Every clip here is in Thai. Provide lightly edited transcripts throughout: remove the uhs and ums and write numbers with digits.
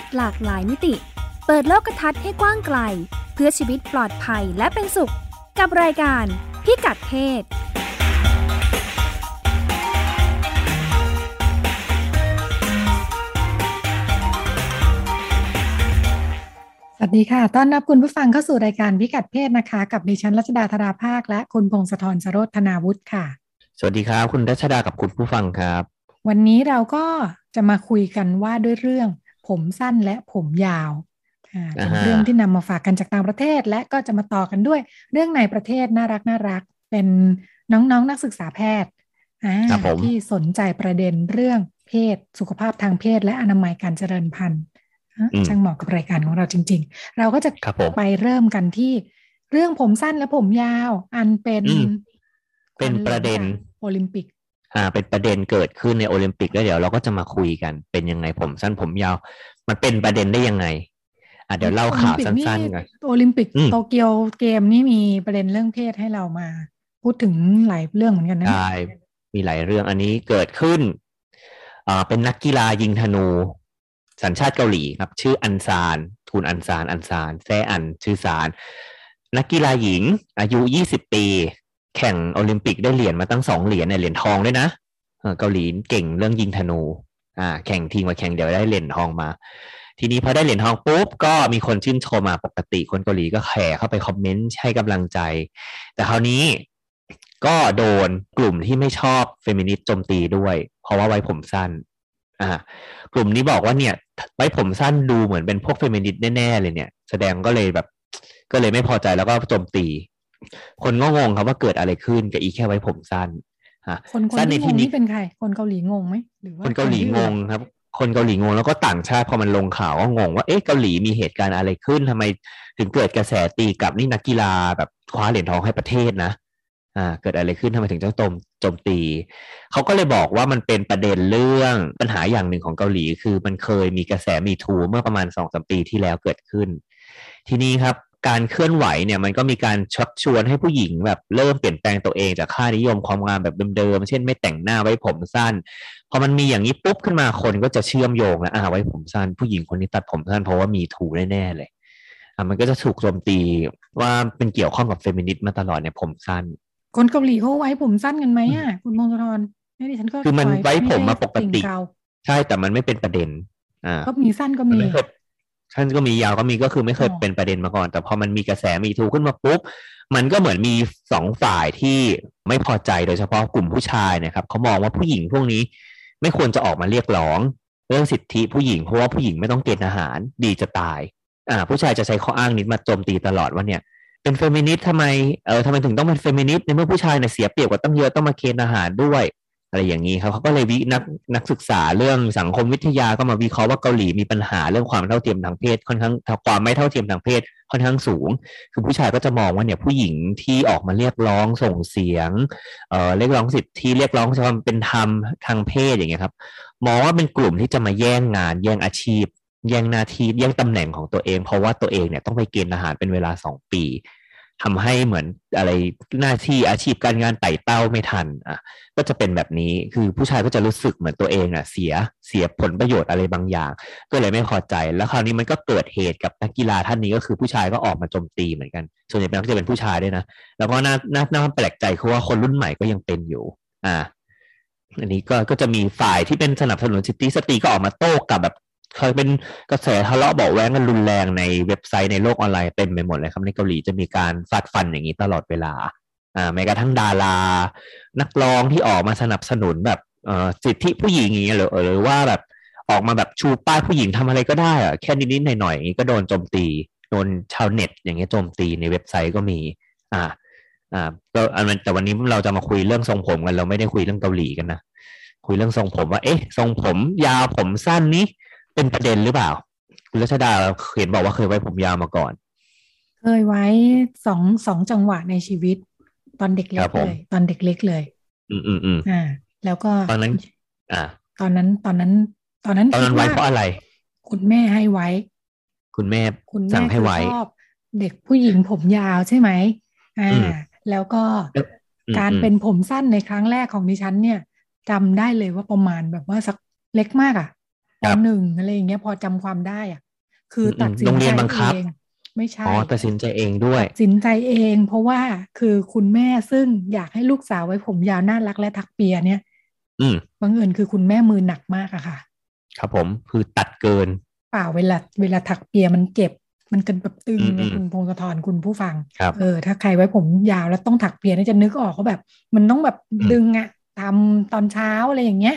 ศหลากหลายมิติเปิดโลกทัศน์ให้กว้างไกลเพื่อชีวิตปลอดภัยและเป็นสุขกับรายการพิกัดเพศสวัสดีค่ะต้อนรับคุณผู้ฟังเข้าสู่รายการพิกัดเพศนะคะกับดิฉันรัชดาธราภาคและคุณพงศธร สโรธนาวุฒิค่ะสวัสดีครับคุณรัชดากับคุณผู้ฟังครับวันนี้เราก็จะมาคุยกันว่าด้วยเรื่องผมสั้นและผมยาวเป็นเรื่องที่นำมาฝากกันจากต่างประเทศและก็จะมาต่อกันด้วยเรื่องในประเทศน่ารักเป็นน้องๆนักศึกษาแพทย์ที่สนใจประเด็นเรื่องเพศสุขภาพทางเพศและอนามัยการเจริญพันธุ์ช่างเหมาะกับรายการของเราจริงๆเราก็จะไปเริ่มกันที่เรื่องผมสั้นและผมยาวอันเป็นประเด็นโอลิมปิกเป็นประเด็นเกิดขึ้นในโอลิมปิกแล้วเดี๋ยวเราก็จะมาคุยกันเป็นยังไงผมสั้นผมยาวมันเป็นประเด็นได้ยังไงเดี๋ยวเล่าข่าวสั้นๆกันโอลิมปิกโตเกียวเกมนี่มีประเด็นเรื่องเพศให้เรามาพูดถึงหลายเรื่องเหมือนกันนะใช่มีหลายเรื่องอันนี้เกิดขึ้นเป็นนักกีฬายิงธนูสัญชาติเกาหลีครับชื่ออันซานทูนอันซานแซ่อันชื่อซานนักกีฬาหญิงอายุ20ปีแข่งโอลิมปิกได้เหรียญมาตั้ง2เหรียญเนี่ยเหรียญทองด้วยนะเกาหลีเก่งเรื่องยิงธนูแข่งทีมมาแข่งเดี๋ยวได้เหรียญทองมาทีนี้พอได้เหรียญทองปุ๊บก็มีคนชื่นชมมาปกติคนเกาหลีก็แห่เข้าไปคอมเมนต์ให้กำลังใจแต่คราวนี้ก็โดนกลุ่มที่ไม่ชอบเฟมินิสต์โจมตีด้วยเพราะว่าไว้ผมสั้นกลุ่มนี้บอกว่าเนี่ยไว้ผมสั้นดูเหมือนเป็นพวกเฟมินิสต์แน่ๆเลยเนี่ยแสดงก็เลยไม่พอใจแล้วก็โจมตีคนก็งงครับว่าเกิดอะไรขึ้นกับอีแค่ไว้ผมสั้นคนในที่นี้เป็นใครคนเกาหลีงงไหมหรือว่าคนเกาหลีงงครับคนเกาหลีงงแล้วก็ต่างชาติพอมันลงข่าวก็งงว่าเอ๊ะเกาหลีมีเหตุการณ์อะไรขึ้นทำไมถึงเกิดกระแสตีกลับนี่นักกีฬาแบบคว้าเหรียญทองให้ประเทศนะเกิดอะไรขึ้นทำไมถึงต้องโจมตีเขาก็เลยบอกว่ามันเป็นประเด็นเรื่องปัญหาอย่างหนึ่งของเกาหลีคือมันเคยมีกระแสมีทูเมื่อประมาณ 2-3 ปีที่แล้วเกิดขึ้นทีนี้ครับการเคลื่อนไหวเนี่ยมันก็มีการชักชวนให้ผู้หญิงแบบเริ่มเปลี่ยนแปลงตัวเองจากค่านิยมความงามแบบเดิมๆเช่นไม่แต่งหน้าไว้ผมสั้นพอมันมีอย่างนี้ปุ๊บขึ้นมาคนก็จะเชื่อมโยงแล้วไว้ผมสั้นผู้หญิงคนนี้ตัดผมสั้นเพราะว่ามีทูแน่ๆเลยมันก็จะถูกโจมตีว่าเป็นเกี่ยวข้องกับเฟมินิสต์มาตลอดเนี่ยผมสั้นคนเกาหลีเขาไว้ผมสั้นกันไหมคุณมงคลธรไม่ดิฉันก็คือมันไว้ผมมาปกติใช่แต่มันไม่เป็นประเด็นก็มีสั้นก็มีท่านก็มียาวก็มีก็คือไม่เคยเป็นประเด็นมาก่อนแต่พอมันมีกระแสมีทูขึ้นมาปุ๊บมันก็เหมือนมีสองฝ่ายที่ไม่พอใจโดยเฉพาะกลุ่มผู้ชายนะครับเขามองว่าผู้หญิงพวกนี้ไม่ควรจะออกมาเรียกร้องเรื่องสิทธิผู้หญิงเพราะว่าผู้หญิงไม่ต้องเกณฑ์อาหารดีจะตายผู้ชายจะใช้ข้ออ้างนี้มาโจมตีตลอดว่าเนี่ยเป็นเฟมินิสต์ทำไมถึงต้องเป็นเฟมินิสต์ในเมื่อผู้ชายเนี่ยเสียเปรียบกว่าตั้งเยอะต้องมาเกณฑ์อาหารด้วยอะไรอย่างนี้ครับเขาก็เลยนักศึกษาเรื่องสังคมวิทยาก็มาวิเคราะห์ว่าเกาหลีมีปัญหาเรื่องความเท่าเทียมทางเพศค่อนข้างความไม่เท่าเทียมทางเพศค่อนข้างสูงคือผู้ชายก็จะมองว่าเนี่ยผู้หญิงที่ออกมาเรียกร้องส่งเสียงเรียกร้องสิทธิเรียกร้องความเป็นธรรมทางเพศอย่างเงี้ยครับมองว่าเป็นกลุ่มที่จะมาแย่งงานแย่งอาชีพแย่งหน้าที่แย่งตำแหน่งของตัวเองเพราะว่าตัวเองเนี่ยต้องไปเกณฑ์ทหารเป็นเวลา2ปีทำให้เหมือนอะไรหน้าที่อาชีพการงานไต่เต้าไม่ทันก็จะเป็นแบบนี้คือผู้ชายก็จะรู้สึกเหมือนตัวเองเสียผลประโยชน์อะไรบางอย่างก็เลยไม่พอใจแล้วคราวนี้มันก็เกิดเหตุกับนักกีฬาท่านนี้ก็คือผู้ชายก็ออกมาโจมตีเหมือนกันส่วนใหญ่เป็นก็จะเป็นผู้ชายด้วยนะแล้วก็น่าแปลกใจคือว่าคนรุ่นใหม่ก็ยังเป็นอยู่อันนี้ก็จะมีฝ่ายที่เป็นสนับสนุนสิทธิสตรีก็ออกมาโต้กลับแบบเคยเป็นกระแสทะเลาะเบาะแว้งกันรุนแรงในเว็บไซต์ในโลกออนไลน์เต็มไปหมดเลยครับในเกาหลีจะมีการฟาดฟันอย่างนี้ตลอดเวลาแม้กระทั่งดารานักร้องที่ออกมาสนับสนุนแบบสิทธิผู้หญิงอย่างเงี้ยหรือว่าแบบออกมาแบบชูป้ายผู้หญิงทำอะไรก็ได้แค่นิดๆหน่อยๆอย่างนี้ก็โดนโจมตีโดนชาวเน็ตอย่างเงี้ยโจมตีในเว็บไซต์ก็มีแต่วันนี้เราจะมาคุยเรื่องทรงผมกันเราไม่ได้คุยเรื่องเกาหลีกันนะคุยเรื่องทรงผมว่าเอ๊ะทรงผมยาวผมสั้นนี้เป็นประเด็นหรือเปล่าคุณรัชดาเห็นบอกว่าเคยไว้ผมยาวมาก่อนเคยไว้สองจังหวะในชีวิตตอนเด็กเล็กเลยแล้วก็ตอนนั้นไว้เพราะอะไรคุณแม่ให้ไว้คุณแม่สั่งให้ไว้ชอบเด็กผู้หญิงผมยาวใช่ไหมแล้วก็การเป็นผมสั้นในครั้งแรกของดิฉันเนี่ยจำได้เลยว่าประมาณแบบว่าสักเล็กมาก ป.1 อะไรอย่างเงี้ยพอจำความได้อ่ะคือตัดสินใจเองไม่ใช่ตัดสินใจเองด้วยตัดสินใจเองเพราะว่าคือคุณแม่ซึ่งอยากให้ลูกสาวไว้ผมยาวน่ารักและทักเปียเนี่ยบังเอิญคือคุณแม่มือหนักมากอะค่ะครับผมคือตัดเกินเปล่าเวลาถักเปียมันเจ็บมันกันแบบตึงนะคุณพงศธรคุณผู้ฟังถ้าใครไว้ผมยาวแล้วต้องถักเปียน่าจะนึกออกว่าแบบมันต้องแบบดึงอะทำตอนเช้าอะไรอย่างเงี้ย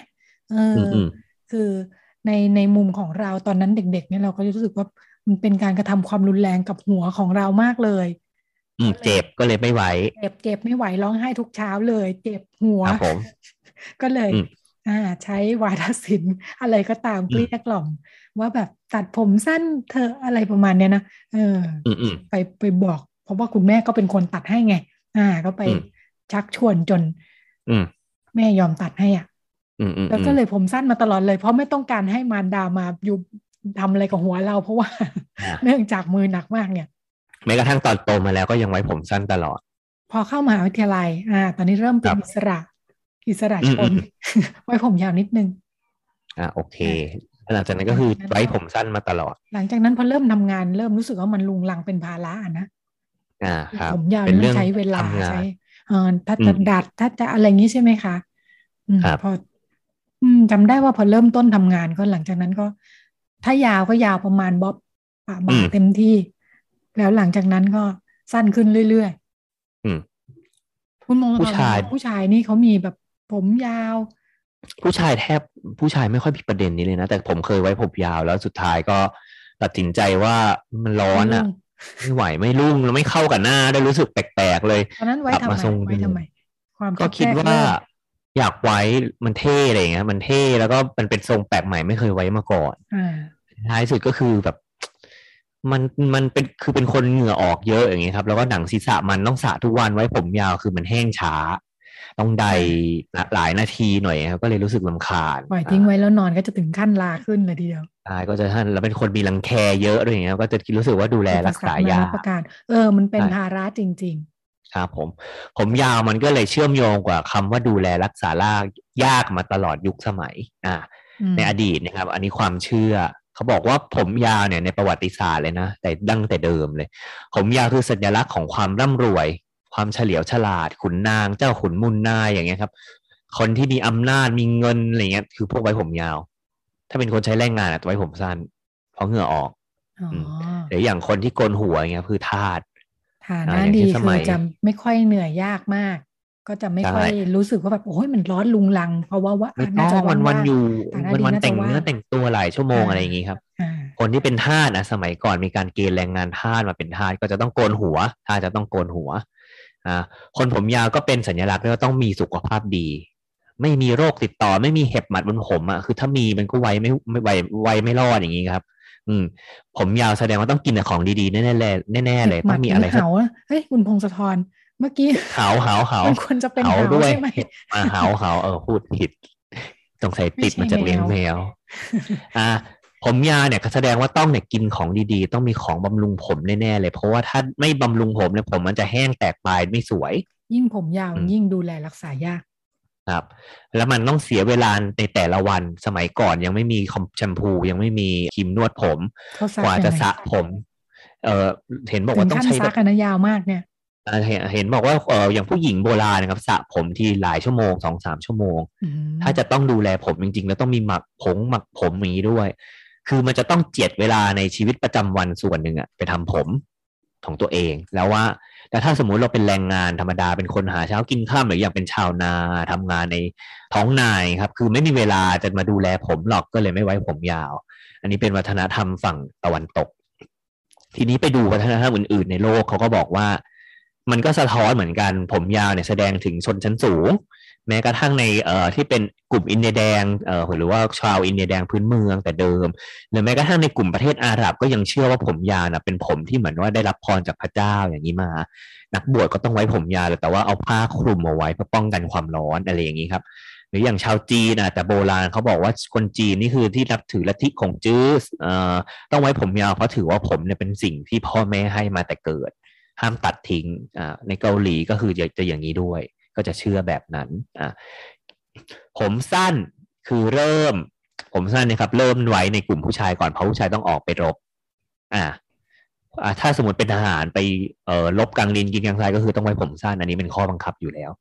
คือในมุมของเราตอนนั้นเด็กๆเนี่ยเราก็รู้สึกว่ามันเป็นการกระทำความรุนแรงกับหัวของเรามากเลยเจ็บก็เลยไม่ไหวเจ็บไม่ไหวร้องไห้ทุกเช้าเลยเจ็บหัวก็เลยใช้วาทศิลป์อะไรก็ตามเกลี้ยกล่อมว่าแบบตัดผมสั้นเธออะไรประมาณเนี้ยนะไปบอกเพราะว่าคุณแม่ก็เป็นคนตัดให้ไงก็ไปชักชวนจนแม่ยอมตัดให้อ่ะแล้วก็เลยผมสั้นมาตลอดเลยเพราะไม่ต้องการให้มารดามาอยู่ทำอะไรกับหัวเราเพราะว่าเนื่องจากมือหนักมากเนี่ยแม้กระทั่งตอนโตมาแล้วก็ยังไว้ผมสั้นตลอดพอเข้ามหาวิทยาลัยตอนนี้เริ่มเป็นอิสระชนไว้ผมยาวนิดนึงโอเคหลังจากนั้นก็คือไว้ผมสั้นมาตลอดหลังจากนั้นพอเริ่มทำงานเริ่มรู้สึกว่ามันลุงลังเป็นภาระนะผมยาวต้องใช้เวลาใช้ถ้าจะดัดถ้าจะอะไรงี้ใช่ไหมคะพอจำได้ว่าพอเริ่มต้นทำงานก็หลังจากนั้นก็ถ้ายาวก็ยาวประมาณบ๊อบประมาณเต็มที่แล้วหลังจากนั้นก็สั้นขึ้นเรื่อยๆคุณมองผู้ชายนี่เขามีแบบผมยาวผู้ชายไม่ค่อยมีประเด็นนี้เลยนะแต่ผมเคยไว้ผมยาวแล้วสุดท้ายก็ตัดสินใจว่ามันร้อนอ่ะไม่ไหวไม่รุ่งแล้วไม่เข้ากับหน้าได้รู้สึกแปลกๆเลยตอนนั้นไว้ทำไมก็คิดว่าอยากไว้มันเท่อะไรอย่างเงี้ยมันเท่แล้วก็มันเป็นทรงแปลกใหม่ไม่เคยไว้มาก่อนท้ายสุดก็คือแบบมันเป็นคือเป็นคนเหงื่อออกเยอะอย่างเงี้ยครับแล้วก็หนังศีรษะมันต้องสระทุกวันไว้ผมยาวคือมันแห้งช้าต้องใดหลายนาทีหน่อยครับก็เลยรู้สึกรำคาญปล่อยทิ้งไว้แล้วนอนก็จะถึงขั้นลาขึ้นเลยทีเดียวใช่ก็จะท่านแล้วเป็นคนมีรังแคเยอะด้วยอย่างเงี้ยก็จะรู้สึกว่าดูแลรักษายากมันเป็นภาระจริงๆครับผมยาวมันก็เลยเชื่อมโยงกับคำว่าดูแลรักษายากมาตลอดยุคสมัยในอดีตนะครับอันนี้ความเชื่อเขาบอกว่าผมยาวเนี่ยในประวัติศาสตร์เลยนะแต่ดั้งแต่เดิมเลยผมยาวคือสัญลักษณ์ของความร่ำรวยความเฉลียวฉลาดขุนนางเจ้าขุนมุนนายอย่างเงี้ยครับคนที่มีอำนาจมีเงินอะไรเงี้ยคือพวกไว้ผมยาวถ้าเป็นคนใช้แรงงานไว้ผมสั้นเพราะเหงื่อออกหรืออย่างคนที่โกนหัวเงี้ยคือทาสฐานะดีคือจะไม่ค่อยเหนื่อยยากมากก็จะไม่ค่อยรู้สึกว่าแบบโอ้ยมันร้อนลุงลังเพราะว่าน่าจะวันๆอยู่วันๆแต่งเนื้อแต่งตัวหลายชั่วโมงอะไรอย่างงี้ครับคนที่เป็นทาสนะสมัยก่อนมีการเกณฑ์แรงงานทาสมาเป็นทาสก็จะต้องโกนหัวทาสจะต้องโกนหัวคนผมยาวก็เป็นสัญลักษณ์ว่าต้องมีสุขภาพดีไม่มีโรคติดต่อไม่มีเห็บหมัดบนผมคือถ้ามีมันก็ไว้ไม่รอดอย่างนี้ครับผมยาวแสดงว่าต้องกินของดีๆแน่ๆเลยต้องมีอะไรครับเฮ้ยคุณพงศธรเมื่อกี้หาวมันควรจะเป็นหาวด้วยใช่ไหมหาวพูดผิดสงสัยติดมาจากเลี้ยงแมวผมยาวเนี่ยแสดงว่าต้องเนี่ยกินของดีๆต้องมีของบำรุงผมแน่ๆเลยเพราะว่าถ้าไม่บำรุงผมเนี่ยผมมันจะแห้งแตกปลายไม่สวยยิ่งผมยาวยิ่งดูแลรักษายากครับแล้วมันต้องเสียเวลาในแต่ละวันสมัยก่อนยังไม่มีแชมพูยังไม่มีครีมนวดผมกว่าจะสระผมเห็นบอกว่าต้องใช้แบบกันยาวมากเนี่ยเห็นบอกว่าอย่างผู้หญิงโบราณนะครับสระผมทีหลายชั่วโมง 2-3 ชั่วโมงถ้าจะต้องดูแลผมจริงๆแล้วต้องมีหมักผมอย่างนี้ด้วยคือมันจะต้องเจียดเวลาในชีวิตประจำวันส่วนหนึ่งไปทำผมของตัวเองแล้วว่าแล้วถ้าสมมุติเราเป็นแรงงานธรรมดาเป็นคนหาเช้ากินข้ามหรืออย่างเป็นชาวนาทำงานในท้องนาครับคือไม่มีเวลาจะมาดูแลผมหรอกก็เลยไม่ไว้ผมยาวอันนี้เป็นวัฒนธรรมฝั่งตะวันตกทีนี้ไปดูวัฒนธรรมอื่นๆในโลกเขาก็บอกว่ามันก็สะท้อนเหมือนกันผมยาวเนี่ยแสดงถึงชนชั้นสูงแม้กระทั่งในที่เป็นกลุ่มอินเดียแดงหรือว่าชาวอินเดียแดงพื้นเมืองแต่เดิมหรือแม้กระทั่งในกลุ่มประเทศอาหรับก็ยังเชื่อว่าผมยาวนะเป็นผมที่เหมือนว่าได้รับพรจากพระเจ้าอย่างนี้มานักบวชก็ต้องไว้ผมยาวแต่ว่าเอาผ้าคลุมเอาไว้เพื่อป้องกันความร้อนอะไรอย่างนี้ครับหรืออย่างชาวจีนแต่โบราณเขาบอกว่าคนจีนนี่คือที่นับถือลัทธิของจื๊อต้องไว้ผมยาวเพราะถือว่าผมเนี่ยเป็นสิ่งที่พ่อแม่ให้มาแต่เกิดห้ามตัดทิ้งในเกาหลีก็คือจะอย่างนี้ด้วยก็จะเชื่อแบบนั้นผมสั้นคือเริ่ม ผมสั้นนะครับเริ่มไว้ในกลุ่มผู้ชายก่อนเพราะผู้ชายต้องออกไปรบถ้าสมมติเป็นทหารไปรบกลางดินกินกลางทรายก็คือต้องไว้ผมสั้นอันนี้เป็นข้อบังคับอยู่แล้ว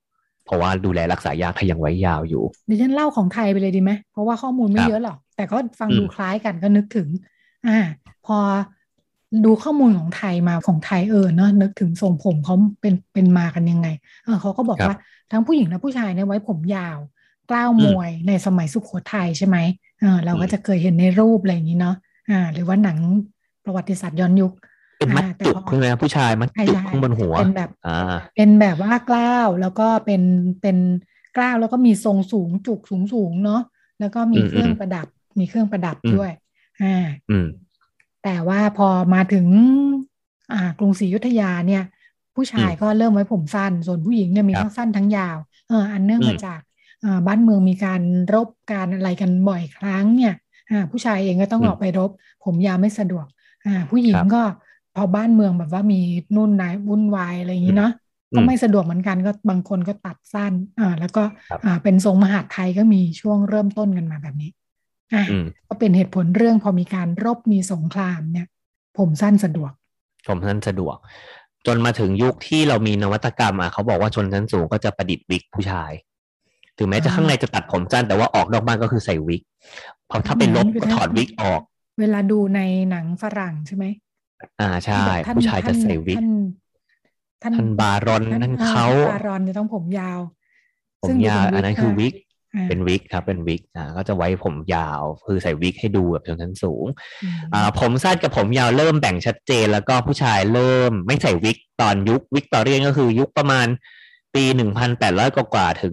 เพราะว่าดูแลรักษายากถ้ายังไว้ยาวอยู่ดิฉันเล่าของไทยไปเลยดีไหมเพราะว่าข้อมูลไม่เยอะหรอกแต่ก็ฟังดูคล้ายกันก็นึกถึงพอดูข้อมูลของไทยมาของไทยเนาะนึกถึงทรงผมเขาเป็นมากันยังไงเขาก็บอกว่าทั้งผู้หญิงและผู้ชายเนี่ยไว้ผมยาวกล้าวมวยในสมัยสุโขทัยใช่ไหมเราก็จะเคยเห็นในรูปอะไรอย่างนี้เนาะหรือว่าหนังประวัติศาสตร์ย้อนยุคเป็นมัดจุกใช่ไหมผู้ชายมัดจุกข้างบนหัวเป็นแบบว่ากล้าวแล้วก็เป็นกล้าวแล้วก็มีทรงสูงจุกสูงเนาะแล้วก็มีเครื่องประดับด้วยแต่ว่าพอมาถึงกรุงศรีอยุธยาเนี่ยผู้ชายก็เริ่มไว้ผมสั้นส่วนผู้หญิงเนี่ยมีทั้งสั้นทั้งยาวอันเนื่องมาจากบ้านเมืองมีการรบการอะไรกันบ่อยครั้งเนี่ยผู้ชายเองก็ต้องออกไปรบผมยาวไม่สะดวกผู้หญิงก็พอบ้านเมืองแบบว่ามีนู่นนายวุ่นวายอะไรอย่างนี้เนาะก็ไม่สะดวกเหมือนกันก็บางคนก็ตัดสั้นแล้วก็เป็นทรงมหาดไทยก็มีช่วงเริ่มต้นกันมาแบบนี้ก็เป็นเหตุผลเรื่องพอมีการรบมีสงครามเนี่ยผมสั้นสะดวกจนมาถึงยุคที่เรามีนวัตกรรมเขาบอกว่าชนชั้นสูงก็จะประดิษฐ์วิกผู้ชายถึงแม้จะข้างในจะตัดผมสั้นแต่ว่าออกนอกบ้านก็คือใส่วิกพอถ้าเป็นรบก็ถอดวิกออกเวลาดูในหนังฝรั่งใช่ไหมใช่ผู้ชายจะใส่วิกท่านบารอนนั่นเขาบารอนจะต้องผมยาวผมยาวอันนั้นคือวิกเป็นวิกครับเป็นวิกก็จะไว้ผมยาวคือใส่วิกให้ดูแบบชนชั้นสูงผมสั้นกับผมยาวเริ่มแบ่งชัดเจนแล้วก็ผู้ชายเริ่มไม่ใส่วิกตอนยุควิกตอเรียนก็คือยุคประมาณปี 1,800 กว่าถึง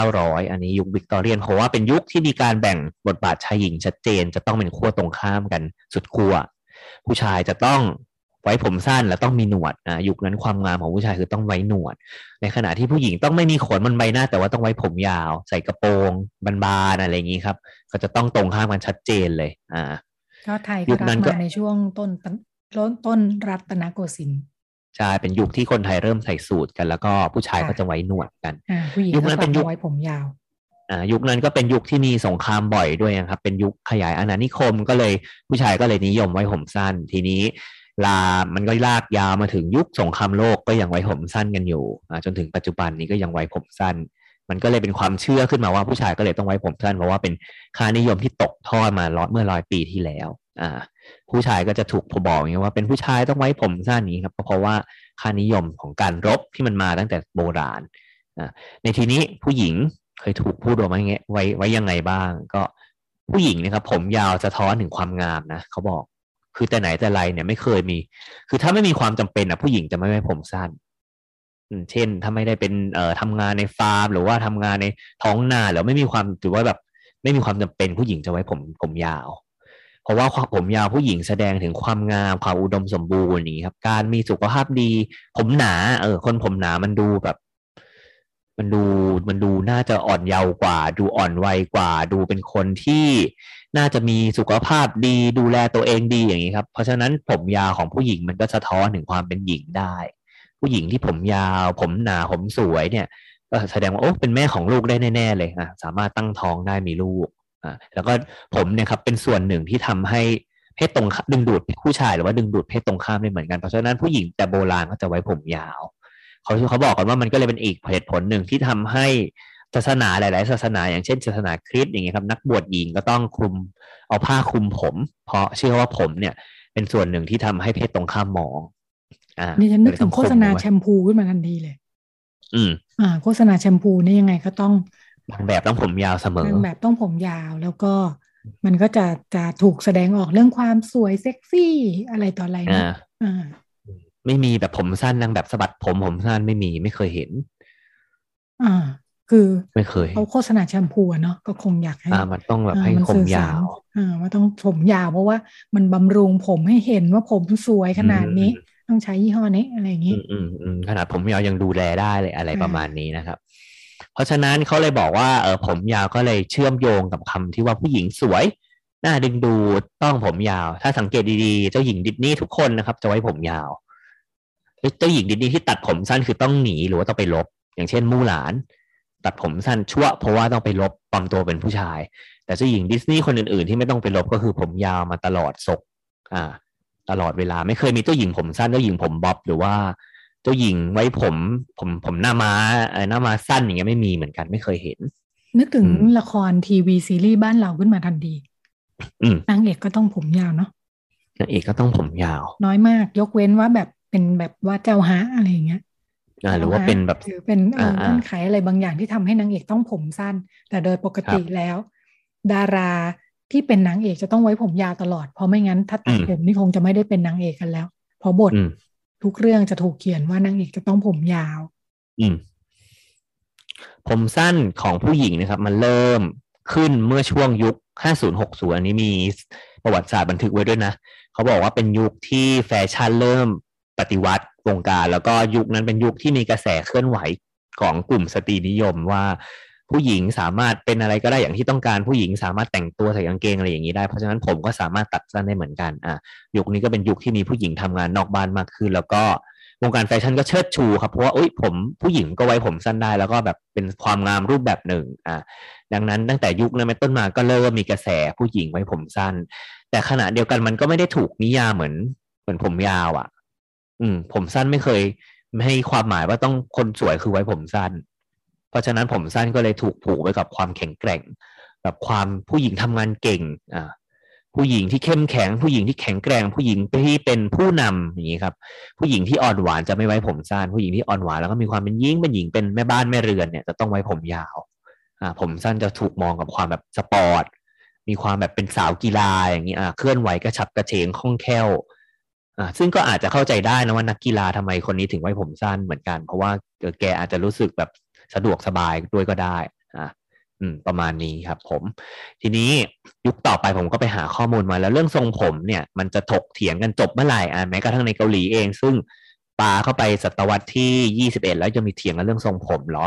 1,900 อันนี้ยุควิกตอเรียนเพราะว่าเป็นยุคที่มีการแบ่งบทบาทชายหญิงชัดเจนจะต้องเป็นขั้วตรงข้ามกันสุดขั้วผู้ชายจะต้องไว้ผมสั้นและต้องมีหนวดยุคนั้นความงามของผู้ชายคือต้องไว้หนวดในขณะที่ผู้หญิงต้องไม่มีขนบนใบหน้าแต่ว่าต้องไว้ผมยาวใส่กระโปรงบานๆอะไรอย่างนี้ครับก็จะต้องตรงข้ามกันชัดเจนเลยก็ไทยก็รับมาในช่วงต้นรัตนโกสินทร์ใช่เป็นยุคที่คนไทยเริ่มใส่สูทกันแล้วก็ผู้ชายก็จะไว้หนวดกันยุคนั้นเป็นยุคไว้ผมยาวยุคนั้นก็เป็นยุคที่มีสงครามบ่อยด้วยนะครับเป็นยุคขยายอาณานิคมก็เลยผู้ชายก็เลยนิยมไว้ผมสั้นทีนี้มันก็ลากยาวมาถึงยุคสงครามโลกก็ยังไว้ผมสั้นกันอยู่จนถึงปัจจุบันนี้ก็ยังไว้ผมสั้นมันก็เลยเป็นความเชื่อขึ้นมาว่าผู้ชายก็เลยต้องไว้ผมสั้นเพราะว่าเป็นค่านิยมที่ตกทอดมาเมื่อ100ปีที่แล้วผู้ชายก็จะถูกบอกอย่างนี้ว่าเป็นผู้ชายต้องไว้ผมสั้นนี้ครับเพราะว่าค่านิยมของการรบที่มันมาตั้งแต่โบราณในทีนี้ผู้หญิงเคยถูกพูดว่าอย่างเงี้ยไว้ยังไงบ้างก็ผู้หญิงนะครับผมยาวสะท้อนถึงความงามนะเขาบอกคือแต่ไหนแต่ไรเนี่ยไม่เคยมีคือถ้าไม่มีความจำเป็นอ่ะผู้หญิงจะไม่ไว้ผมสั้นเช่นถ้าไม่ได้เป็นทำงานในฟาร์มหรือว่าทำงานในท้องนาหรือไม่มีความถือว่าแบบไม่มีความจำเป็นผู้หญิงจะไว้ผมยาวเพราะว่าผมยาวผู้หญิงแสดงถึงความงามความอุดมสมบูรณ์นี่ครับการมีสุขภาพดีผมหนาคนผมหนามันดูแบบมันดูน่าจะอ่อนเยาว์กว่าดูอ่อนวัยกว่าดูเป็นคนที่น่าจะมีสุขภาพดีดูแลตัวเองดีอย่างนี้ครับเพราะฉะนั้นผมยาวของผู้หญิงมันก็สะท้อนถึงความเป็นหญิงได้ผู้หญิงที่ผมยาวผมหนาผมสวยเนี่ยก็แสดงว่าโอ้เป็นแม่ของลูกได้แน่ๆเลยสามารถตั้งท้องได้มีลูกแล้วก็ผมเนี่ยครับเป็นส่วนหนึ่งที่ทำให้เพศตรงดึงดูดผู้ชายหรือว่าดึงดูดเพศตรงข้ามได้เหมือนกันเพราะฉะนั้นผู้หญิงแต่โบราณก็จะไว้ผมยาวเขาบอกกันว่ามันก็เลยเป็นอีกเหตุผลหนึ่งที่ทำให้ศาสนาหลายๆศาสนาอย่างเช่นศาสนาคริสต์อย่างเงี้ยครับนักบวชหญิงก็ต้องคลุมเอาผ้าคลุมผมเพราะเชื่อว่าผมเนี่ยเป็นส่วนหนึ่งที่ทำให้เพศตรงข้ามมองนี่ฉันนึกถึงโฆษณาแชมพูขึ้นมาทันทีเลยโฆษณาแชมพูนี่ยังไงก็ต้องนางแบบต้องผมยาวเสมอนางแบบต้องผมยาวแล้วก็มันก็จะถูกแสดงออกเรื่องความสวยเซ็กซี่อะไรต่ออะไรนะไม่มีแบบผมสั้นนางแบบสะบัดผมสั้นไม่เคยเห็นคือไม่เคยเขาโฆษณาแชมพูเนาะก็คงอยากให้มันต้องแบบให้ผมยาวว่าต้องผมยาวเพราะว่ามันบำรุงผมให้เห็นว่าผมสวยขนาดนี้ต้องใช้ยี่ห้อนี้อะไรอย่างนี้ขนาดผมยาวยังดูแลได้เลยอะไรประมาณนี้นะครับเพราะฉะนั้นเขาเลยบอกว่าผมยาวก็เลยเชื่อมโยงกับคำที่ว่าผู้หญิงสวยน่าดึงดูดต้องผมยาวถ้าสังเกตดีๆเจ้าหญิงดิสนีย์ทุกคนนะครับจะไว้ผมยาวเจ้าหญิงดิสนีย์ที่ตัดผมสั้นคือต้องหนีหรือว่าต้องไปรบอย่างเช่นมู่หลาน ตัดผมสั้นชั่วเพราะว่าต้องไปลบปลอมตัวเป็นผู้ชายแต่เจ้าหญิงดิสนีย์คนอื่นๆที่ไม่ต้องไปลบก็คือผมยาวมาตลอดศกตลอดเวลาไม่เคยมีเจ้าหญิงผมสั้นเจ้าหญิงผมบ๊อบหรือว่าเจ้าหญิงไว้ผมหน้าม้าสั้นอย่างเงี้ยไม่มีเหมือนกันไม่เคยเห็นนึกถึงละครทีวีซีรีส์บ้านเราขึ้นมาทันทีนางเอกก็ต้องผมยาวเนาะนางเอกก็ต้องผมยาวน้อยมากยกเว้นว่าแบบเป็นแบบว่าเจ้าฮะอะไรอย่างเงี้ยหรือว่าเป็นแบบหรือเป็นเงื่อนไขอะไรบางอย่างที่ทำให้นางเอกต้องผมสั้นแต่โดยปกติแล้วดาราที่เป็นนางเอกจะต้องไว้ผมยาวตลอดเพราะไม่งั้นถ้าตัดผมนี่คงจะไม่ได้เป็นนางเอกกันแล้วเพราะบททุกเรื่องจะถูกเขียนว่านางเอกจะต้องผมยาวผมสั้นของผู้หญิงนะครับมันเริ่มขึ้นเมื่อช่วงยุค 50-60 อันนี้มีประวัติศาสตร์บันทึกไว้ด้วยนะเขาบอกว่าเป็นยุคที่แฟชั่นเริ่มปฏิวัติวงการแล้วก็ยุคนั้นเป็นยุคที่มีกระแสเคลื่อนไหวของกลุ่มสตรีนิยมว่าผู้หญิงสามารถเป็นอะไรก็ได้อย่างที่ต้องการผู้หญิงสามารถแต่งตัวใส่กางเกงอะไรอย่างนี้ได้เพราะฉะนั้นผมก็สามารถตัดสั้นได้เหมือนกันยุคนี้ก็เป็นยุคที่มีผู้หญิงทำงานนอกบ้านมากขึ้นแล้วก็วงการแฟชั่นก็เชิดชูครับเพราะว่าผมผู้หญิงก็ไว้ผมสั้นได้แล้วก็แบบเป็นความงามรูปแบบหนึ่งดังนั้นตั้งแต่ยุคนั้นเป็นต้นมาก็เริ่มมีกระแสผู้หญิงไว้ผมสั้นแต่ขณะเดียวกันมันก็ไม่ได้ถูกนิยามเหมือนผมยาวผมสั้นไม่เคยให้ความหมายว่าต้องคนสวยคือไว้ผมสั้นเพราะฉะนั้นผมสั้นก็เลยถูกผูกไว้กับความแข็งแกร่งกับความผู้หญิงทำงานเก่งผู้หญิงที่เข้มแข็งผู้หญิงที่แข็งแกร่งผู้หญิงที่เป็นผู้นำอย่างนี้ครับผู้หญิงที่อ่อนหวานจะไม่ไว้ผมสั้นผู้หญิงที่อ่อนหวานแล้วก็มีความเป็นหญิงเป็นแม่บ้านแม่เรือนเนี่ยจะต้องไว้ผมยาวผมสั้นจะถูกมองกับความแบบสปอร์ตมีความแบบเป็นสาวกีฬาอย่างนี้เคลื่อนไหวกระฉับกระเฉงคล่องแคล่วซึ่งก็อาจจะเข้าใจได้นะว่านักกีฬาทำไมคนนี้ถึงไว้ผมสั้นเหมือนกันเพราะว่าแกอาจจะรู้สึกแบบสะดวกสบายด้วยก็ได้ประมาณนี้ครับผมทีนี้ยุคต่อไปผมก็ไปหาข้อมูลมาแล้วเรื่องทรงผมเนี่ยมันจะถกเถียงกันจบเมื่อไหร่แม้กระทั่งในเกาหลีเองซึ่งปาเข้าไปศตวรรษที่21แล้วจะมีเถียงกันเรื่องทรงผมเหรอ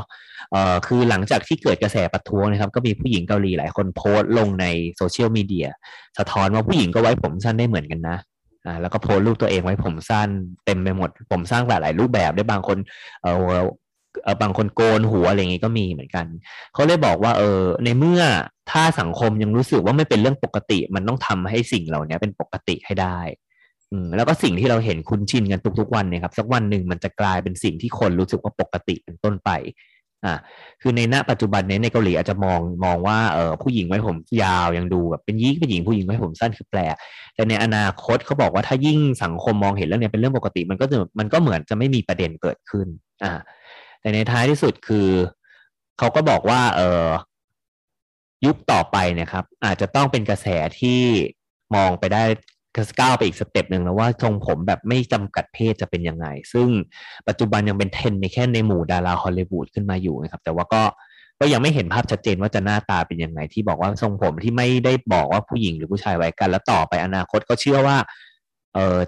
คือหลังจากที่เกิดกระแสประท้วงนะครับก็มีผู้หญิงเกาหลีหลายคนโพสต์ลงในโซเชียลมีเดียสะท้อนว่าผู้หญิงก็ไว้ผมสั้นได้เหมือนกันนะแล้วก็โพสต์รูปตัวเองไว้ผมสั้นเต็มไปหมดผมสั้นหลายรูปแบบได้บางคนบางคนโกนหัวอะไรอย่างงี้ก็มีเหมือนกันเขาเลยบอกว่าในเมื่อถ้าสังคมยังรู้สึกว่าไม่เป็นเรื่องปกติมันต้องทำให้สิ่งเหล่านี้เป็นปกติให้ได้แล้วก็สิ่งที่เราเห็นคุ้นชินกันทุกๆวันเนี่ยครับสักวันหนึ่งมันจะกลายเป็นสิ่งที่คนรู้สึกว่าปกติเป็นต้นไปคือในณปัจจุบันนี้ในเกาหลีอาจจะมองว่าผู้หญิงไว้ผมยาวยังดูแบบเป็นหญิงผู้หญิงไว้ผมสั้นคือแปลกแต่ในอนาคตเขาบอกว่าถ้ายิ่งสังคมมองเห็นแล้วเนี่ยเป็นเรื่องปกติมันก็เหมือนจะไม่มีประเด็นเกิดขึ้นแต่ในท้ายที่สุดคือเขาก็บอกว่ายุคต่อไปนะครับอาจจะต้องเป็นกระแสที่มองไปได้ก้าวไปอีกสเต็ปหนึ่งนะว่าทรงผมแบบไม่จำกัดเพศจะเป็นยังไงซึ่งปัจจุบันยังเป็นเทรนด์ในแค่ในหมู่ดาราฮอลลีวูดขึ้นมาอยู่นะครับแต่ว่าก็ยังไม่เห็นภาพชัดเจนว่าจะหน้าตาเป็นยังไงที่บอกว่าทรงผมที่ไม่ได้บอกว่าผู้หญิงหรือผู้ชายไว้กันแล้วต่อไปอนาคตก็เชื่อว่า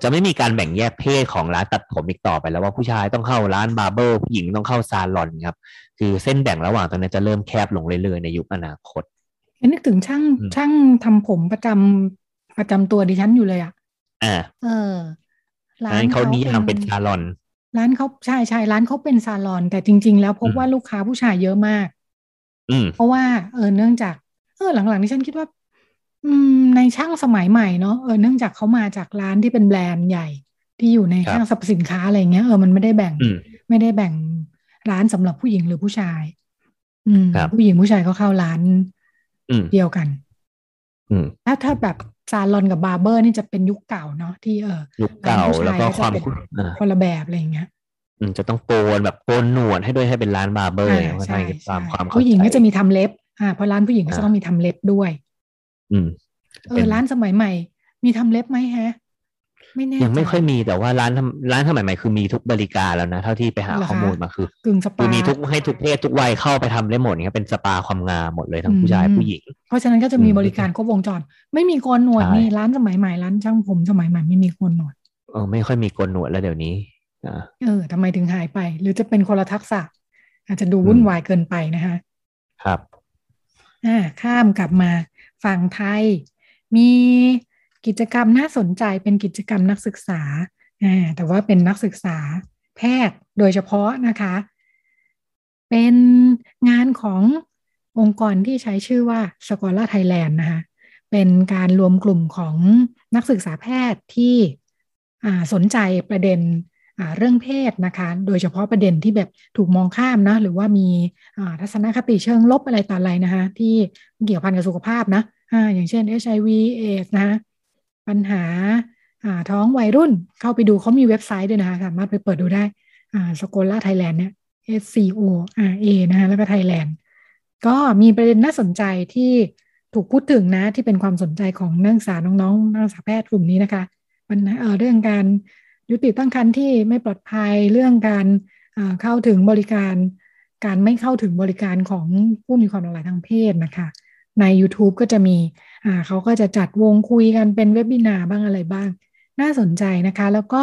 จะไม่มีการแบ่งแยกเพศของร้านตัดผมอีกต่อไปแล้วว่าผู้ชายต้องเข้าร้านบาร์เบอร์ผู้หญิงต้องเข้าซาลอนครับคือเส้นแบ่งระหว่างตรงนี้จะเริ่มแคบลงเรื่อยๆในยุคอนาคตนึกถึงช่างทำผมประจำตัวดิฉันอยู่เลยร้านเขานี้ทำเป็นซาลอนร้านเขาใช่ร้านเขาเป็นซาลอนแต่จริงๆแล้วพบว่าลูกค้าผู้ชายเยอะมากเพราะว่าเนื่องจากหลังๆดิฉันคิดว่าในช่างสมัยใหม่เนาะเนื่องจากเขามาจากร้านที่เป็นแบรนด์ใหญ่ที่อยู่ในห้างสรรพสินค้าอะไรเงี้ยมันไม่ได้แบ่งร้านสำหรับผู้หญิงหรือผู้ชายผู้หญิงผู้ชายก็เข้าร้านเดียวกันถ้าแบบซาลอนกับบาร์เบอร์นี่จะเป็นยุคเก่าเนาะที่ยุคเก่าแล้วก็ความคนละแบบอะไรอย่างเงี้ยจะต้องโกนหนวดให้ด้วยให้เป็นร้านบาร์เบอร์ใช่ความผู้หญิงก็จะมีทำเล็บเพราะร้านผู้หญิงก็จะต้องมีทำเล็บด้วยร้านสมัยใหม่มีทำเล็บไหมฮะไม่แน่ยังไม่ค่อยมีแต่ว่าร้านสมัยใหม่คือมีทุกบริการแล้วนะเท่าที่ไปหาข้อมูลมาคือกึ่งสปามีทุกให้ทุกเพศทุกวัยเข้าไปทำได้หมดเนี่ยเป็นสปาความงามหมดเลยทั้งผู้ชายผู้หญิงเพราะฉะนั้นก็จะมีบริการครบวงจรไม่มีโกนหนวดนี่ร้านสมัยใหม่ร้านช่างผมสมัยใหม่ไม่มีโกนหนวดไม่ค่อยมีโกนหนวดแล้วเดี๋ยวนี้ทำไมถึงหายไปหรือจะเป็นคนละทักษะอาจจะดูวุ่นวายเกินไปนะคะครับข้ามกลับมาฝั่งไทยมีกิจกรรมน่าสนใจเป็นกิจกรรมนักศึกษาแต่ว่าเป็นนักศึกษาแพทย์โดยเฉพาะนะคะ เป็นงานขององค์กรที่ใช้ชื่อว่า Scholar Thailand นะคะเป็นการรวมกลุ่มของนักศึกษาแพทย์ที่สนใจประเด็นเรื่องเพศนะคะโดยเฉพาะประเด็นที่แบบถูกมองข้ามนะหรือว่ามีทัศนคติเชิงลบอะไรต่ออะไรนะคะที่เกี่ยวพันกับสุขภาพนะอย่างเช่น HIV AIDS นะคะปัญหาท้องวัยรุ่นเข้าไปดูเขามีเว็บไซต์ด้วยนะคะสามารถไปเปิดดูได้Scholar Thailand เนี่ย SCORA นะคะแล้วก็ Thailand ก็มีประเด็นน่าสนใจที่ถูกพูดถึงนะที่เป็นความสนใจของนักศึกษาน้องๆนักศึกษาแพทย์กลุ่มนี้นะคะปัญหาเรื่องการยุติตั้งครรภ์ที่ไม่ปลอดภัยเรื่องการเข้าถึงบริการการไม่เข้าถึงบริการของผู้มีความหลากหลายทางเพศนะคะใน YouTube ก็จะมีเขาก็จะจัดวงคุยกันเป็นเว็บบินาบ้างอะไรบ้างน่าสนใจนะคะแล้วก็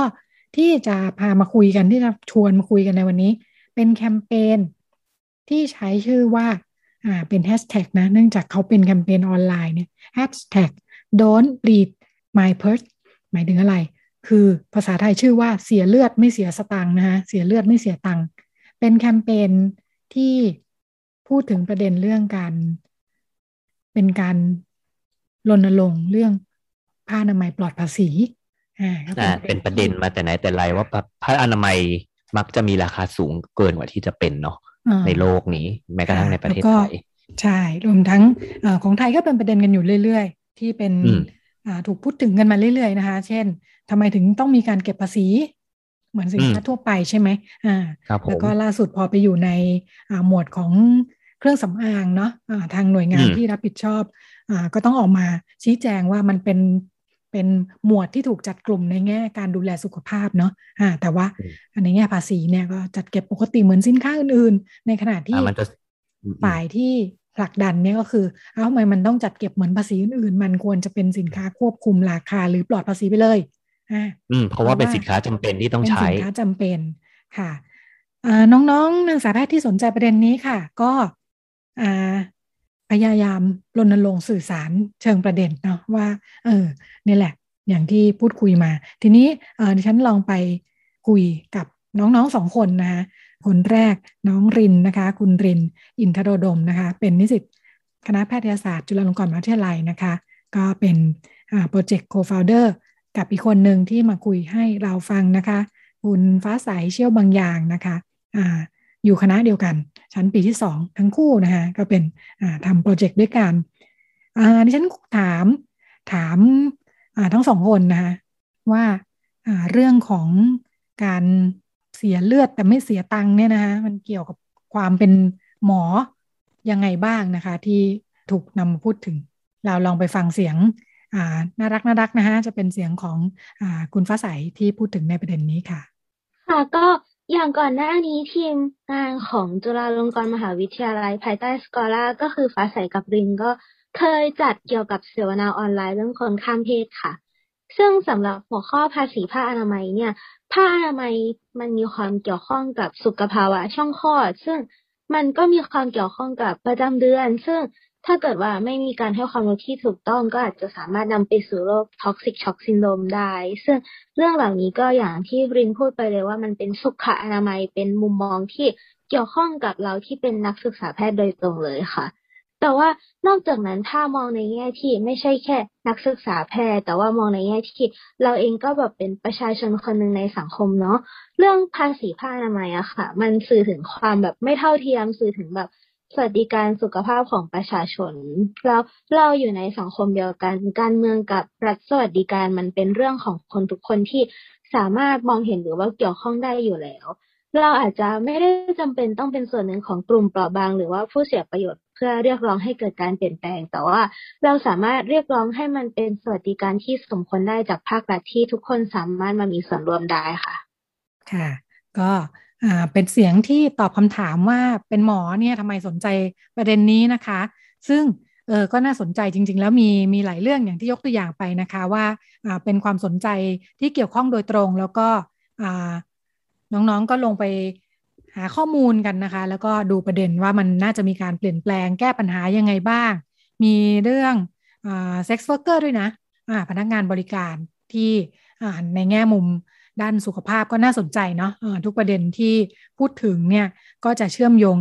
ที่จะพามาคุยกันที่จะชวนมาคุยกันในวันนี้เป็นแคมเปญที่ใช้ชื่อว่าเป็นแฮชแท็กนะเนื่องจากเขาเป็นแคมเปญออนไลน์เนี่ยแฮชแท็ก Don't Bleed My Purse หมายถึงอะไรคือภาษาไทยชื่อว่าเสียเลือดไม่เสียสตังค์นะคะเสียเลือดไม่เสียตังค์เป็นแคมเปญที่พูดถึงประเด็นเรื่องการเป็นการรณรงค์เรื่องผ้าอนามัยปลอดภาษีเป็นประเด็นมาแต่ไหนแต่ไรว่าผ้าอนามัยมักจะมีราคาสูงเกินกว่าที่จะเป็นเนาะในโลกนี้แม้กระทั่งในประเทศไทยใช่รวมทั้งของไทยก็เป็นประเด็นกันอยู่เรื่อยๆที่เป็นถูกพูดถึงกันมาเรื่อยๆนะคะเช่นทำไมถึงต้องมีการเก็บภาษีเหมือนสินค้าทั่วไปใช่ไหมแล้วก็ล่าสุดพอไปอยู่ในหมวดของเครื่องสำอางเนาะทางหน่วยงานที่รับผิดชอบก็ต้องออกมาชี้แจงว่ามันเป็นหมวดที่ถูกจัดกลุ่มในแง่การดูแลสุขภาพเนาะแต่ว่าในแง่ภาษีเนี่ยก็จัดเก็บปกติเหมือนสินค้าอื่นๆในขณะที่ฝ่ายที่ผลักดันเนี่ยก็คือทำไมมันต้องจัดเก็บเหมือนภาษีอื่นๆมันควรจะเป็นสินค้าควบคุมราคาหรือปลอดภาษีไปเลยเพราะว่าเป็นสินค้าจำเป็นที่ต้องใช้เป็นสินค้าจำเป็นค่ะน้องๆนักศึกษาแพทย์ที่สนใจประเด็นนี้ค่ะก็พยายามรณรงค์สื่อสารเชิงประเด็นเนาะว่านี่แหละอย่างที่พูดคุยมาทีนี้ดิฉันลองไปคุยกับน้องๆ2คนนะคะคนแรกน้องรินนะคะคุณรินอินทโรดมนะคะเป็นนิสิตคณะแพทยศาสตร์จุฬาลงกรณ์มหาวิทยาลัยนะคะก็เป็นโปรเจกต์โคฟาวเดอร์กับอีกคนหนึ่งที่มาคุยให้เราฟังนะคะคุณฟ้าใสเชี่ยวบางอย่างนะคะอยู่คณะเดียวกันชั้นปีที่2ทั้งคู่นะคะก็เป็นทำโปรเจกต์ด้วยกันดิฉันถามทั้ง2คนนะคะว่าเรื่องของการเสียเลือดแต่ไม่เสียตังค์เนี่ยนะคะมันเกี่ยวกับความเป็นหมอยังไงบ้างนะคะที่ถูกนำมาพูดถึงเราลองไปฟังเสียงน่ารักนะคะจะเป็นเสียงของคุณฟ้าใสที่พูดถึงในประเด็นนี้ค่ะค่ะก็อย่างก่อนหน้านี้ทีมงานของจุฬาลงกรณ์มหาวิทยาลัยภายใต้สกอล่าก็คือฟ้าใสกับรินก็เคยจัดเกี่ยวกับเสวนาออนไลน์เรื่องคนข้ามเพศค่ะซึ่งสำหรับหัวข้อภาษีผ้าอนามัยเนี่ยผ้าอนามัยมันมีความเกี่ยวข้องกับสุขภาวะช่องคลอดซึ่งมันก็มีความเกี่ยวข้องกับประจำเดือนซึ่งถ้าเกิดว่าไม่มีการให้ความรู้ที่ถูกต้องก็อาจจะสามารถนำไปสู่โรคท็อกซิกช็อกซินโดรมได้ซึ่งเรื่องเหล่านี้ก็อย่างที่รินพูดไปเลยว่ามันเป็นสุขอนามัยเป็นมุมมองที่เกี่ยวข้องกับเราที่เป็นนักศึกษาแพทย์โดยตรงเลยค่ะแต่ว่านอกจากนั้นถ้ามองในแง่ที่ไม่ใช่แค่นักศึกษาแพทย์แต่ว่ามองในแง่ที่เราเองก็แบบเป็นประชาชนคนหนึ่งในสังคมเนาะเรื่องภาษีผ้าอนามัยอะค่ะมันสื่อถึงความแบบไม่เท่าเทียมสื่อถึงแบบสวัสดิการสุขภาพของประชาชนแล้วเราอยู่ในสังคมเดียวกันการเมืองกับรัฐสวัสดิการมันเป็นเรื่องของคนทุกคนที่สามารถมองเห็นหรือว่าเกี่ยวข้องได้อยู่แล้วเราอาจจะไม่ได้จำเป็นต้องเป็นส่วนหนึ่งของกลุ่มเปราะบางหรือว่าผู้เสียประโยชน์เพื่อเรียกร้องให้เกิดการเปลี่ยนแปลงแต่ว่าเราสามารถเรียกร้องให้มันเป็นสวัสดิการที่สมควรได้จากภาครัฐที่ทุกคนสามารถมามีส่วนร่วมได้ค่ะค่ะก็เป็นเสียงที่ตอบคำถามว่าเป็นหมอเนี่ยทำไมสนใจประเด็นนี้นะคะซึ่งก็น่าสนใจจริงๆแล้วมีหลายเรื่องอย่างที่ยกตัวอย่างไปนะคะว่าเป็นความสนใจที่เกี่ยวข้องโดยตรงแล้วก็น้องๆก็ลงไปหาข้อมูลกันนะคะแล้วก็ดูประเด็นว่ามันน่าจะมีการเปลี่ยนแปลงแก้ปัญหายังไงบ้างมีเรื่องเซ็กซ์เวิร์กเกอร์ด้วยนะพนักงานบริการที่ในแง่มุม ด้านสุขภาพก็น่าสนใจเนาะทุกประเด็นที่พูดถึงเนี่ยก็จะเชื่อมโยง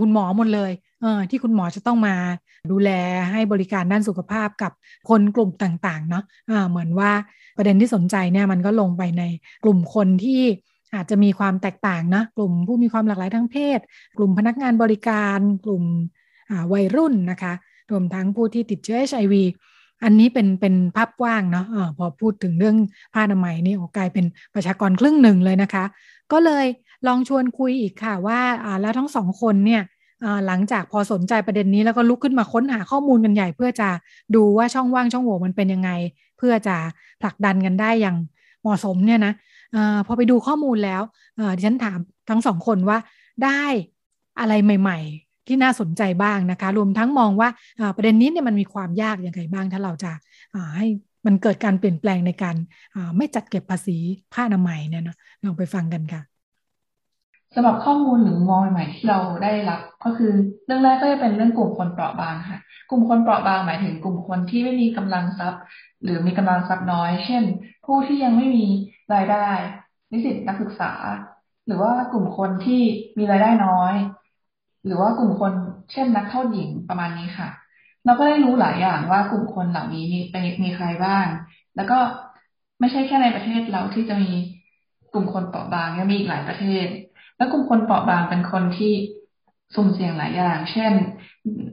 คุณหมอหมดเลยที่คุณหมอจะต้องมาดูแลให้บริการด้านสุขภาพกับคนกลุ่มต่างๆเนาะเหมือนว่าประเด็นที่สนใจเนี่ยมันก็ลงไปในกลุ่มคนที่อาจจะมีความแตกต่างนะกลุ่มผู้มีความหลากหลายทางเพศกลุ่มพนักงานบริการกลุ่มวัยรุ่นนะคะรวมทั้งผู้ที่ติดเชื้อ HIV อันนี้เป็นภาพกว้างเนาะพอพูดถึงเรื่องผ้าอนามัยนี่กลายเป็นประชากรครึ่งหนึ่งเลยนะคะก็เลยลองชวนคุยอีกค่ะว่าแล้วทั้งสองคนเนี่ยหลังจากพอสนใจประเด็นนี้แล้วก็ลุกขึ้นมาค้นหาข้อมูลกันใหญ่เพื่อจะดูว่าช่องว่างช่องโหว่มันเป็นยังไงเพื่อจะผลักดันกันได้อย่างเหมาะสมเนี่ยนะพอไปดูข้อมูลแล้วดิฉันถามทั้งสองคนว่าได้อะไรใหม่ๆที่น่าสนใจบ้างนะคะรวมทั้งมองว่าประเด็นนี้เนี่ยมันมีความยากยังไงบ้างถ้าเราจะให้มันเกิดการเปลี่ยนแปลงในการไม่จัดเก็บภาษีผ้าอนามัยเนี่ยนะลองไปฟังกันค่ะสำหรับข้อมูลหรือมองใหม่ที่เราได้รับก็คือเรื่องแรกก็จะเป็นเรื่องกลุ่มคนเปราะบางค่ะกลุ่มคนเปราะบางหมายถึงกลุ่มคนที่ไม่มีกำลังทรัพย์หรือมีกำลังทรัพย์น้อยเช่นผู้ที่ยังไม่มีรายได้นิสิตนักศึกษาหรือว่ากลุ่มคนที่มีรายได้น้อยหรือว่ากลุ่มคนเช่นนักโทษหญิงประมาณนี้ค่ะเราก็ได้รู้หลายอย่างว่ากลุ่มคนเหล่านี้มีใครบ้างแล้วก็ไม่ใช่แค่ในประเทศเราที่จะมีกลุ่มคนเปราะบางยังมีอีกหลายประเทศและกลุ่มคนเปราะบางเป็นคนที่สุ่มเสี่ยงหลายอย่างเช่น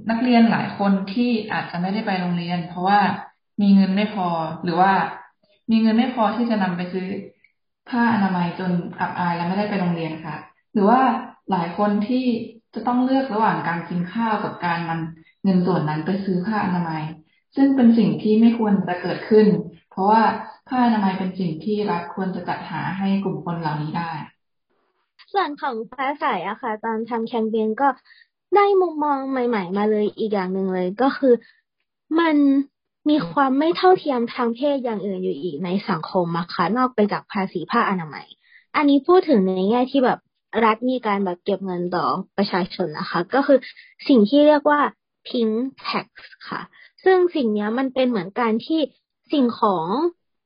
นักเรียนหลายคนที่อาจจะไม่ได้ไปโรงเรียนเพราะว่ามีเงินไม่พอหรือว่ามีเงินไม่พอที่จะนำไปซื้อผ้าอนามัยจนอับอายและไม่ได้ไปโรงเรียนค่ะหรือว่าหลายคนที่จะต้องเลือกระหว่างการกินข้าวกับการนำเงินส่วนนั้นไปซื้อผ้าอนามัยซึ่งเป็นสิ่งที่ไม่ควรจะเกิดขึ้นเพราะว่าผ้าอนามัยเป็นสิ่งที่รัฐควรจะจัดหาให้กลุ่มคนเหล่านี้ได้ส่วนของฟ้าใสอะค่ะตอนทำแคมเปญก็ได้มุมมองใหม่ๆมาเลยอีกอย่างหนึ่งเลยก็คือมันมีความไม่เท่าเทียมทางเพศอย่างอื่นอยู่อีกในสังคมอะค่ะนอกไปจากภาษีผ้าอนามัยอันนี้พูดถึงในแง่ที่แบบรัฐมีการแบบเก็บเงินต่อประชาชนนะคะก็คือสิ่งที่เรียกว่า pink tax ค่ะซึ่งสิ่งนี้มันเป็นเหมือนการที่สิ่งของ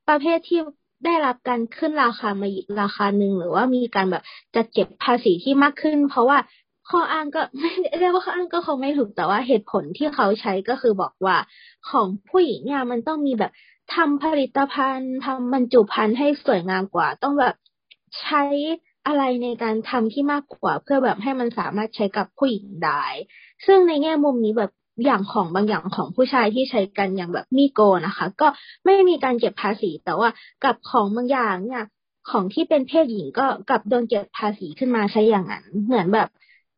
ประเภทที่ได้รับการขึ้นราคามาอีกราคาหนึ่งหรือว่ามีการแบบจะเก็บภาษีที่มากขึ้นเพราะว่าข้ออ้างก็ไม่เรียกว่าข้ออ้างก็คงไม่ถูกแต่ว่าเหตุผลที่เขาใช้ก็คือบอกว่าของผู้หญิงเนี่ยมันต้องมีแบบทำผลิตภัณฑ์ทำบรรจุภัณฑ์ให้สวยงามกว่าต้องแบบใช้อะไรในการทำที่มากกว่าเพื่อแบบให้มันสามารถใช้กับผู้หญิงได้ซึ่งในแง่มุมนี้แบบอย่างของบางอย่างของผู้ชายที่ใช้กันอย่างแบบมีโกนะคะก็ไม่มีการเก็บภาษีแต่ว่ากับของบางอย่างเนี่ยของที่เป็นเพศหญิงก็กลับโดนเก็บภาษีขึ้นมาใช้อย่างนั้นเหมือนแบบ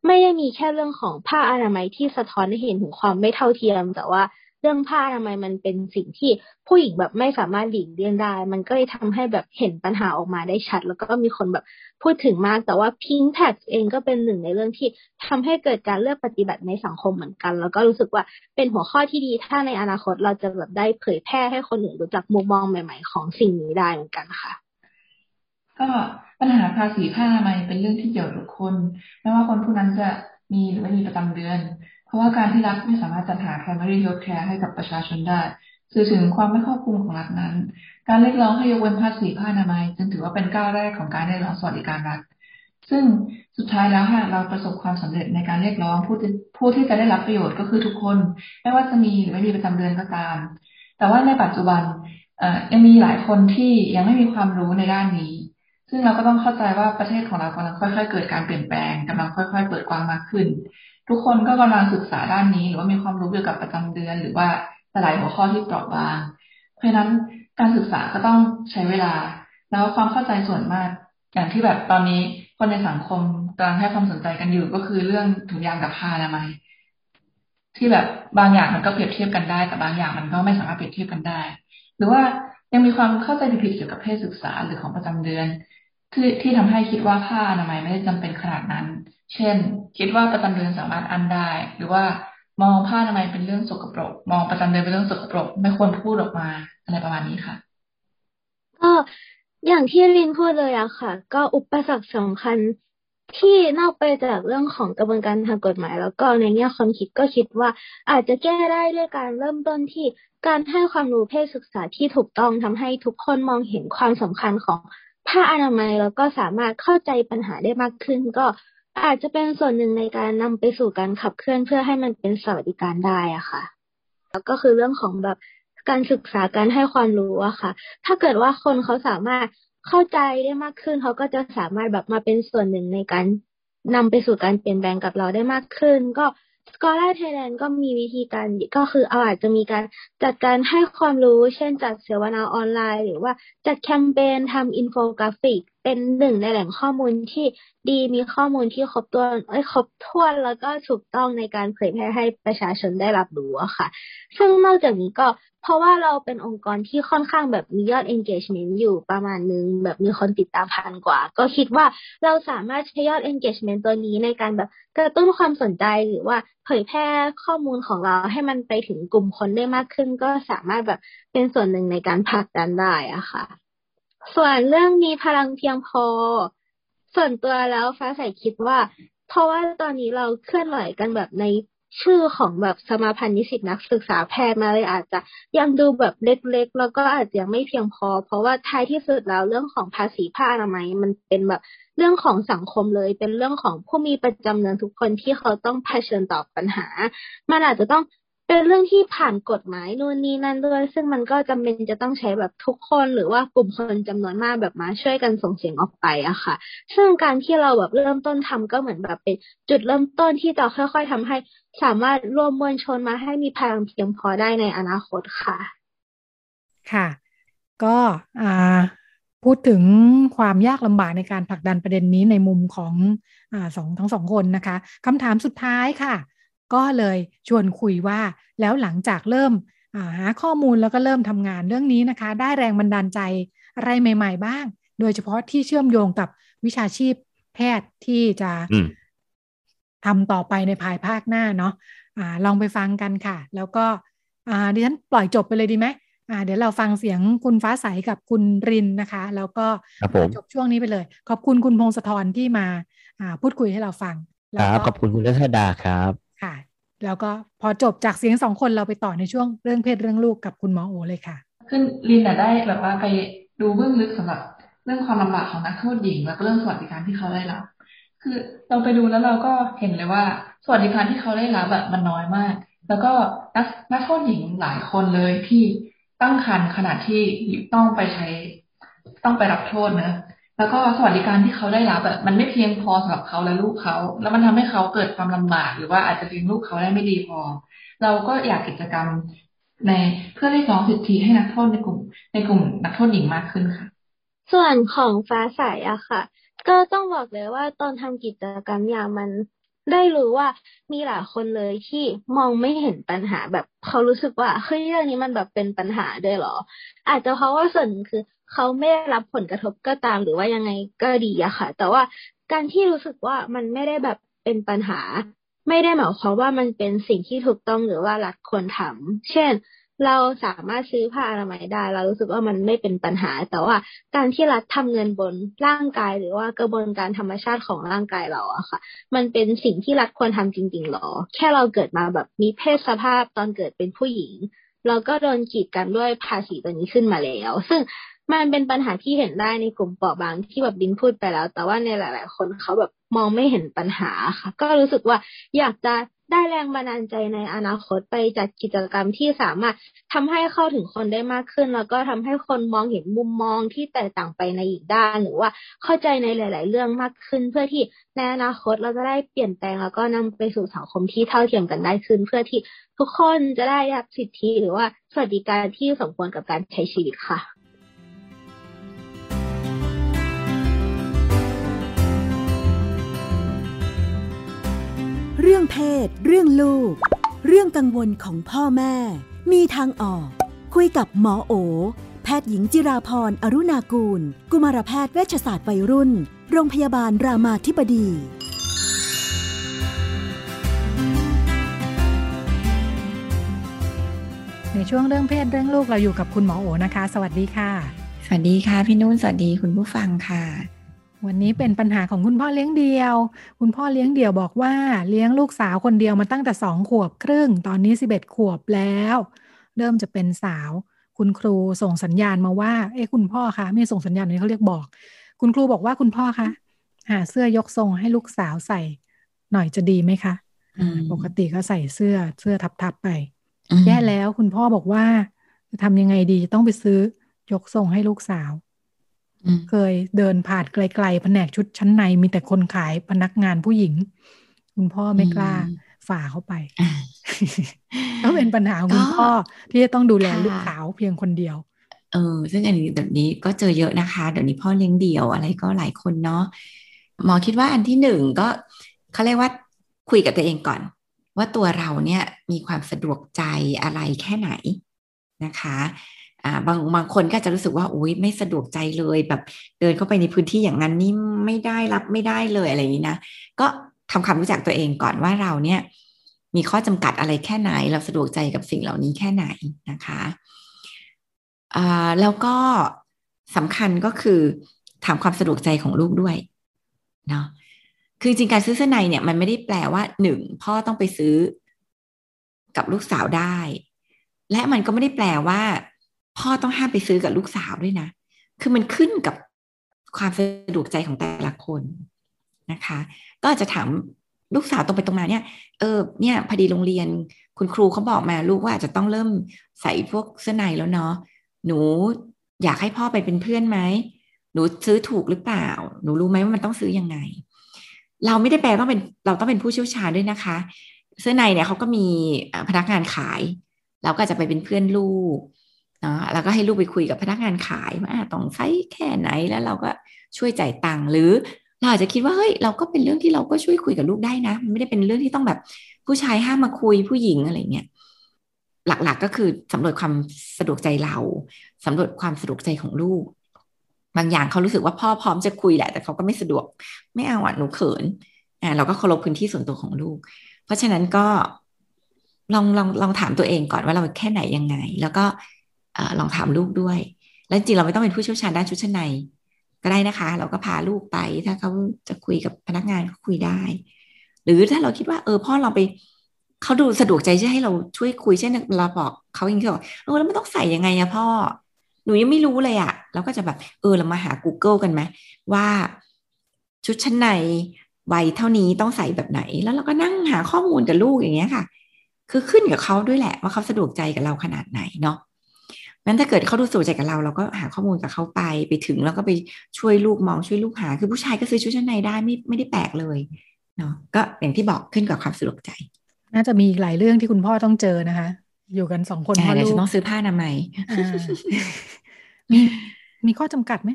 ไม่ได้มีแค่เรื่องของผ้าอนามัยที่สะท้อนให้เห็นถึงความไม่เท่าเทียมแต่ว่าเรื่องผ้าอนามัยมันเป็นสิ่งที่ผู้หญิงแบบไม่สามารถหลีกเลี่ยงได้มันก็เลยทำให้แบบเห็นปัญหาออกมาได้ชัดแล้วก็มีคนแบบพูดถึงมากแต่ว่า Pink Tax เองก็เป็นหนึ่งในเรื่องที่ทำให้เกิดการเลือกปฏิบัติในสังคมเหมือนกันแล้วก็รู้สึกว่าเป็นหัวข้อที่ดีถ้าในอนาคตเราจะแบบได้เผยแพร่ให้คนอื่นรู้จักมุมมองใหม่ๆของสิ่งนี้ได้เหมือนกันค่ะก็ปัญหาภาษีผ้าอนามัยเป็นเรื่องที่เกี่ยวกับคนไม่ว่าคนผู้นั้นจะมีหรือไม่มีประจำเดือนเพราะว่าการที่รัฐไม่สามารถจัดหา primary health care ให้กับประชาชนได้สื่อถึงความไม่ครอบคลุมของรัฐนั้นการเรียกร้องให้ยกเว้นภาษีผ้าอนามัยจึงถือว่าเป็นก้าวแรกของการเรียกร้องสวัสดิการรัฐซึ่งสุดท้ายแล้วหากเราประสบความสำเร็จในการเรียกร้องผู้ที่จะได้รับประโยชน์ก็คือทุกคนไม่ว่าจะมีหรือไม่มีประจำเดือนก็ตามแต่ว่าในปัจจุบันยังมีหลายคนที่ยังไม่มีความรู้ในด้านนี้ซึ่งเราก็ต้องเข้าใจว่าประเทศของเรากำลังค่อยๆเกิดการเปลี่ยนแปลงกำลังค่อยๆเปิดกว้างมากขึ้นทุกคนก็กำลังศึกษาด้านนี้หรือว่ามีความรู้เกี่ยวกับประจำเดือนหรือว่าหลายหัวข้อที่เปราะบางเพราะนั้นการศึกษาก็ต้องใช้เวลาแล้วความเข้าใจส่วนมากอย่างที่แบบตอนนี้คนในสังคมกำลังให้ความสนใจกันอยู่ก็คือเรื่องถุงยางกับผ้าอนามัยที่แบบบางอย่างมันก็เปรียบเทียบกันได้แต่บางอย่างมันก็ไม่สามารถเปรียบเทียบกันได้หรือว่ายังมีความเข้าใจผิดเกี่ยวกับเพศศึกษาหรือของประจำเดือนที่ทำให้คิดว่าผ้าอนามัยไม่ได้จำเป็นขนาดนั้นเช่นคิดว่าประจำเดือนสามารถอั้นได้หรือว่ามองผ้าอนามัยเป็นเรื่องสกปรกมองประจำเดือนเป็นเรื่องสกปรกไม่ควรพูดออกมาอะไรประมาณนี้ค่ะก็อย่างที่ลินพูดเลยอะค่ะก็อุปสรรคสำคัญ ที่นอกไปจากเรื่องของกระบวนการทางกฎหมายแล้วก็ในแง่ความคิดก็คิดว่าอาจจะแก้ได้ด้วยการเริ่มต้นที่การให้ความรู้เพศศึกษาที่ถูกต้องทำให้ทุกคนมองเห็นความสำคัญของผ้าอนามัยแล้วก็สามารถเข้าใจปัญหาได้มากขึ้นก็อาจจะเป็นส่วนหนึ่งในการนำไปสู่การขับเคลื่อนเพื่อให้มันเป็นสวัสดิการได้อะค่ะแล้วก็คือเรื่องของแบบการศึกษาการให้ความรู้อะค่ะถ้าเกิดว่าคนเขาสามารถเข้าใจได้มากขึ้นเขาก็จะสามารถแบบมาเป็นส่วนหนึ่งในการนำไปสู่การเปลี่ยนแปลงกับเราได้มากขึ้นก็ Scholar Thailand ก็มีวิธีการก็คืออาจจะมีการจัดการให้ความรู้เช่นจัดเสวนาออนไลน์หรือว่าจัดแคมเปญทำอินโฟกราฟิกเป็นหนึ่งในแหล่งข้อมูลที่ดีมีข้อมูลที่ครบถ้วนแล้วก็ถูกต้องในการเผยแพร่ให้ประชาชนได้รับรู้อะค่ะซึ่งนอกจากนี้ก็เพราะว่าเราเป็นองค์กรที่ค่อนข้างแบบมียอด engagement อยู่ประมาณนึงแบบมีคนติดตามพันกว่าก็คิดว่าเราสามารถใช้ยอด engagement ตัวนี้ในการแบบกระตุ้นความสนใจหรือว่าเผยแพร่ข้อมูลของเราให้มันไปถึงกลุ่มคนได้มากขึ้นก็สามารถแบบเป็นส่วนหนึ่งในการผลักดันได้อะค่ะส่วนเรื่องมีพลังเพียงพอส่วนตัวแล้วฟ้าใสคิดว่าเพราะว่าตอนนี้เราเคลื่อนไหวกันแบบในชื่อของแบบสมาพันธ์นิสิตนักศึกษาแพทย์มาเลยอาจจะยังดูแบบเล็กๆแล้วก็อาจจะยังไม่เพียงพอเพราะว่าท้ายที่สุดแล้วเรื่องของภาษีผ้าอนามัยมันเป็นแบบเรื่องของสังคมเลยเป็นเรื่องของผู้มีประจำเดือนทุกคนที่เขาต้องเผชิญต่อปัญหามันอาจจะต้องเป็นเรื่องที่ผ่านกฎหมายนู่นนี่นั่นด้วยซึ่งมันก็จำเป็นจะต้องใช้แบบทุกคนหรือว่ากลุ่มคนจำนวนมากแบบมาช่วยกันส่งเสียงออกไปอะค่ะซึ่งการที่เราแบบเริ่มต้นทำก็เหมือนแบบเป็นจุดเริ่มต้นที่จะค่อยๆทำให้สามารถรวมมวลชนมาให้มีพลังเพียงพอได้ในอนาคตค่ะค่ะก็พูดถึงความยากลำบากในการผลักดันประเด็นนี้ในมุมของทั้งสองคนนะคะคำถามสุดท้ายค่ะก็เลยชวนคุยว่าแล้วหลังจากเริ่มหาข้อมูลแล้วก็เริ่มทำงานเรื่องนี้นะคะได้แรงบันดาลใจอะไรใหม่ๆบ้างโดยเฉพาะที่เชื่อมโยงกับวิชาชีพแพทย์ที่จะทำต่อไปในภายภาคหน้าเนาะลองไปฟังกันค่ะแล้วก็ดิฉันปล่อยจบไปเลยดีไหมเดี๋ยวเราฟังเสียงคุณฟ้าใสกับคุณรินนะคะแล้วก็จบช่วงนี้ไปเลยขอบคุณคุณพงศธรที่มาพูดคุยให้เราฟังครับขอบคุณคุณรัชดาครับค่ะแล้วก็พอจบจากเสียงสองคนเราไปต่อในช่วงเรื่องเพศเรื่องลูกกับคุณหมอโอเลยค่ะคือลินได้แบบว่าไปดูเบื้องลึกสำหรับเรื่องความลำบากของนักโทษหญิงและเรื่องสวัสดิการที่เขาได้รับคือเราไปดูแล้วเราก็เห็นเลยว่าสวัสดิการที่เขาได้รับแบบมันน้อยมากแล้วก็นักโทษหญิงหลายคนเลยที่ตั้งครรภ์ขณะที่ต้องไปรับโทษนะแล้วก็สวัสดิการที่เขาได้รับแบบมันไม่เพียงพอสำหรับเขาและลูกเขาแล้วมันทำให้เขาเกิดความลำบากหรือว่าอาจจะเลี้ยงลูกเขาได้ไม่ดีพอเราก็อยากกิจกรรมในเพื่อเรียกร้องสิทธิให้นักโทษในกลุ่มนักโทษหญิงมากขึ้นค่ะส่วนของฟ้าใสอะค่ะก็ต้องบอกเลยว่าตอนทำกิจกรรมอย่างมันได้รู้ว่ามีหลายคนเลยที่มองไม่เห็นปัญหาแบบเขารู้สึกว่าเฮ้ยเรื่องนี้มันแบบเป็นปัญหาด้วยหรออาจจะเพราะว่าส่วนคือเขาไม่ได้รับผลกระทบก็ตามหรือว่ายังไงก็ดีอะค่ะแต่ว่าการที่รู้สึกว่ามันไม่ได้แบบเป็นปัญหาไม่ได้หมายความว่ามันเป็นสิ่งที่ถูกต้องหรือว่ารัฐควรทำเช่นเราสามารถซื้อผ้าอนามัยได้เรารู้สึกว่ามันไม่เป็นปัญหาแต่ว่าการที่รัฐทำเงินบนร่างกายหรือว่ากระบวนการธรรมชาติของร่างกายเราอะค่ะมันเป็นสิ่งที่รัฐควรทำจริงๆหรอแค่เราเกิดมาแบบมีเพศสภาพตอนเกิดเป็นผู้หญิงเราก็โดนกีดกันด้วยภาษีตัวนี้ขึ้นมาแล้วซึ่งมันเป็นปัญหาที่เห็นได้ในกลุ่มเปราะบางที่แบบดินพูดไปแล้วแต่ว่าในหลายๆคนเขาแบบมองไม่เห็นปัญหาค่ะก็รู้สึกว่าอยากจะได้แรงบันดาลใจในอนาคตไปจัดกิจกรรมที่สามารถทำให้เข้าถึงคนได้มากขึ้นแล้วก็ทำให้คนมองเห็นมุมมองที่แตกต่างไปในอีกด้านหรือว่าเข้าใจในหลายๆเรื่องมากขึ้นเพื่อที่ในอนาคตเราจะได้เปลี่ยนแปลงแล้วก็นำไปสู่สังคมที่เท่าเทียมกันได้ขึ้นเพื่อที่ทุกคนจะได้รับสิทธิหรือว่าสวัสดิการที่สมควรกับการใช้ชีวิตค่ะเรื่องเพศเรื่องลูกเรื่องกังวลของพ่อแม่มีทางออกคุยกับหมอโอแพทย์หญิงจิราพรอรุณากูลกุมารแพทย์เวชศาสตร์วัยรุ่นโรงพยาบาลรามาธิบดีในช่วงเรื่องเพศเรื่องลูกเราอยู่กับคุณหมอโอนะคะสวัสดีค่ะสวัสดีค่ะพี่นุ่นสวัสดีคุณผู้ฟังค่ะ วันนี้เป็นปัญหาของคุณพ่อเลี้ยงเดี่ยวคุณพ่อเลี้ยงเดี่ยวบอกว่าเลี้ยงลูกสาวคนเดียวมาตั้งแต่2 ขวบครึ่งตอนนี้11 ขวบแล้วเริ่มจะเป็นสาวคุณครูส่งสัญญาณมาว่าคุณพ่อคะไม่ส่งสัญญาณนี้เขาเรียกบอกคุณครูบอกว่าคุณพ่อคะหาเสื้อยกทรงให้ลูกสาวใส่หน่อยจะดีไหมคะปกติก็ใส่เสื้อทับๆไปแย่แล้วคุณพ่อบอกว่าจะทำยังไงดีต้องไปซื้อยกทรงให้ลูกสาวเคยเดินผ่านไกลๆแผนกชุดชั้นในมีแต่คนขายพนักงานผู้หญิงคุณพ่อไม่กล้าฝ่าเข้าไปก็เป็นปัญหาของคุณพ่อที่จะต้องดูแลลูกสาวเพียงคนเดียวซึ่งอันนี้แบบนี้ก็เจอเยอะนะคะเดี๋ยวนี้พ่อเลี้ยงเดี่ยวอะไรก็หลายคนเนาะหมอคิดว่าอันที่หนึ่งก็เขาเรียกว่าคุยกับตัวเองก่อนว่าตัวเราเนี่ยมีความสะดวกใจอะไรแค่ไหนนะคะบางคนก็จะรู้สึกว่าอุ๊ยไม่สะดวกใจเลยแบบเดินเข้าไปในพื้นที่อย่างนั้นนี่ไม่ได้รับไม่ได้เลยอะไรอย่างนี้นะก็ทำความรู้จักตัวเองก่อนว่าเราเนี่ยมีข้อจำกัดอะไรแค่ไหนเราสะดวกใจกับสิ่งเหล่านี้แค่ไหนนะคะแล้วก็สำคัญก็คือถามความสะดวกใจของลูกด้วยเนาะคือจริงการซื้อเสื้อในเนี่ยมันไม่ได้แปลว่า1พ่อต้องไปซื้อกับลูกสาวได้และมันก็ไม่ได้แปลว่าพ่อต้องห้ามไปซื้อกับลูกสาวด้วยนะคือมันขึ้นกับความสะดวกใจของแต่ละคนนะคะก็จะถามลูกสาวตรงไปตรงมาเนี่ยเนี่ยพอดีโรงเรียนคุณครูเขาบอกมาลูกว่าจะต้องเริ่มใส่พวกเสื้อในแล้วเนาะหนูอยากให้พ่อไปเป็นเพื่อนไหมหนูซื้อถูกหรือเปล่าหนูรู้ไหมว่ามันต้องซื้อยังไงเราไม่ได้แปลต้องเป็นเราต้องเป็นผู้เชี่ยวชาญด้วยนะคะเสื้อในเนี่ยเขาก็มีพนักงานขายเราก็จะไปเป็นเพื่อนลูกเนาะแล้วก็ให้ลูกไปคุยกับพนักงานขายว่าต้องใช้แค่ไหนแล้วเราก็ช่วยจ่ายตังค์หรือเราอาจจะคิดว่าเฮ้ยเราก็เป็นเรื่องที่เราก็ช่วยคุยกับลูกได้นะมันไม่ได้เป็นเรื่องที่ต้องแบบผู้ชายห้ามมาคุยผู้หญิงอะไรเงี้ยหลักๆก็คือสำรวจความสะดวกใจเราสำรวจความสะดวกใจของลูกบางอย่างเขารู้สึกว่าพ่อพร้อมจะคุยแหละแต่เขาก็ไม่สะดวกไม่เอาหนูเขินเราก็เคารพพื้นที่ส่วนตัวของลูกเพราะฉะนั้นก็ลองถามตัวเองก่อนว่าเราแค่ไหนยังไงแล้วก็ลองถามลูกด้วยแล้วจริงเราไม่ต้องเป็นผู้เชี่ยวชาญด้านชุดชั้นในก็ได้นะคะเราก็พาลูกไปถ้าเขาจะคุยกับพนักงานก็คุยได้หรือถ้าเราคิดว่าพ่อเราไปเขาดูสะดวกใจจะให้เราช่วยคุยเช่นเราบอกเขาอย่างที่บอกแล้วไม่ต้องใส่ยังไงอะพ่อหนูยังไม่รู้เลยอะเราก็จะแบบเรามาหา Google กันไหมว่าชุดชั้นในวัยเท่านี้ต้องใส่แบบไหนแล้วเราก็นั่งหาข้อมูลกับลูกอย่างเงี้ยค่ะคือขึ้นกับเขาด้วยแหละว่าเขาสะดวกใจกับเราขนาดไหนเนาะงั้นถ้าเกิดเขาดูสนใจกับเราเราก็หาข้อมูลกับเขาไปถึงแล้วก็ไปช่วยลูกมองช่วยลูกหาคือผู้ชายก็ซื้อชุดชั้นในได้ไม่ได้แปลกเลยเนาะก็อย่างที่บอกขึ้นกับความสะดวกใจน่าจะมีอีกหลายเรื่องที่คุณพ่อต้องเจอนะคะอยู่กัน2 คนพ่อลูกต้องซื้อผ้าอนามัยมีข้อจำกัดไหม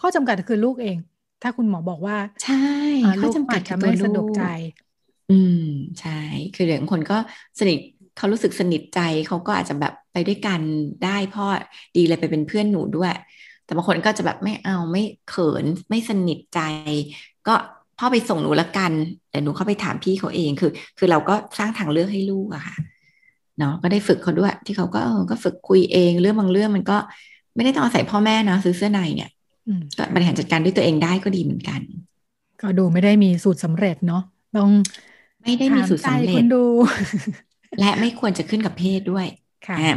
ข้อจำกัดคือลูกเองถ้าคุณหมอบอกว่าใช่ข้อจำกัดคือไม่สะดวกใจใช่คือเด็กบางคนก็สนิทเขารู้สึกสนิทใจเขาก็อาจจะแบบไปด้วยกันได้พ่อดีเลยไปเป็นเพื่อนหนูด้วยแต่บางคนก็จะแบบไม่เอาไม่เขินไม่สนิทใจก็พ่อไปส่งหนูละกันแต่หนูเขาไปถามพี่เขาเองคือเราก็สร้างทางเลือกให้ลูกอะค่ะเนาะก็ได้ฝึกเขาด้วยที่เขาก็ฝึกคุยเองเรื่องบางเรื่องมันก็ไม่ได้ต้องอาศัยพ่อแม่นะซื้อเสื้อในเนี่ยก็บริหารจัดการด้วยตัวเองได้ก็ดีเหมือนกันก็ดูไม่ได้มีสูตรสำเร็จเนาะต้องไม่ได้มีสูตรสำเร็จคุณดูและไม่ควรจะขึ้นกับเพศด้วย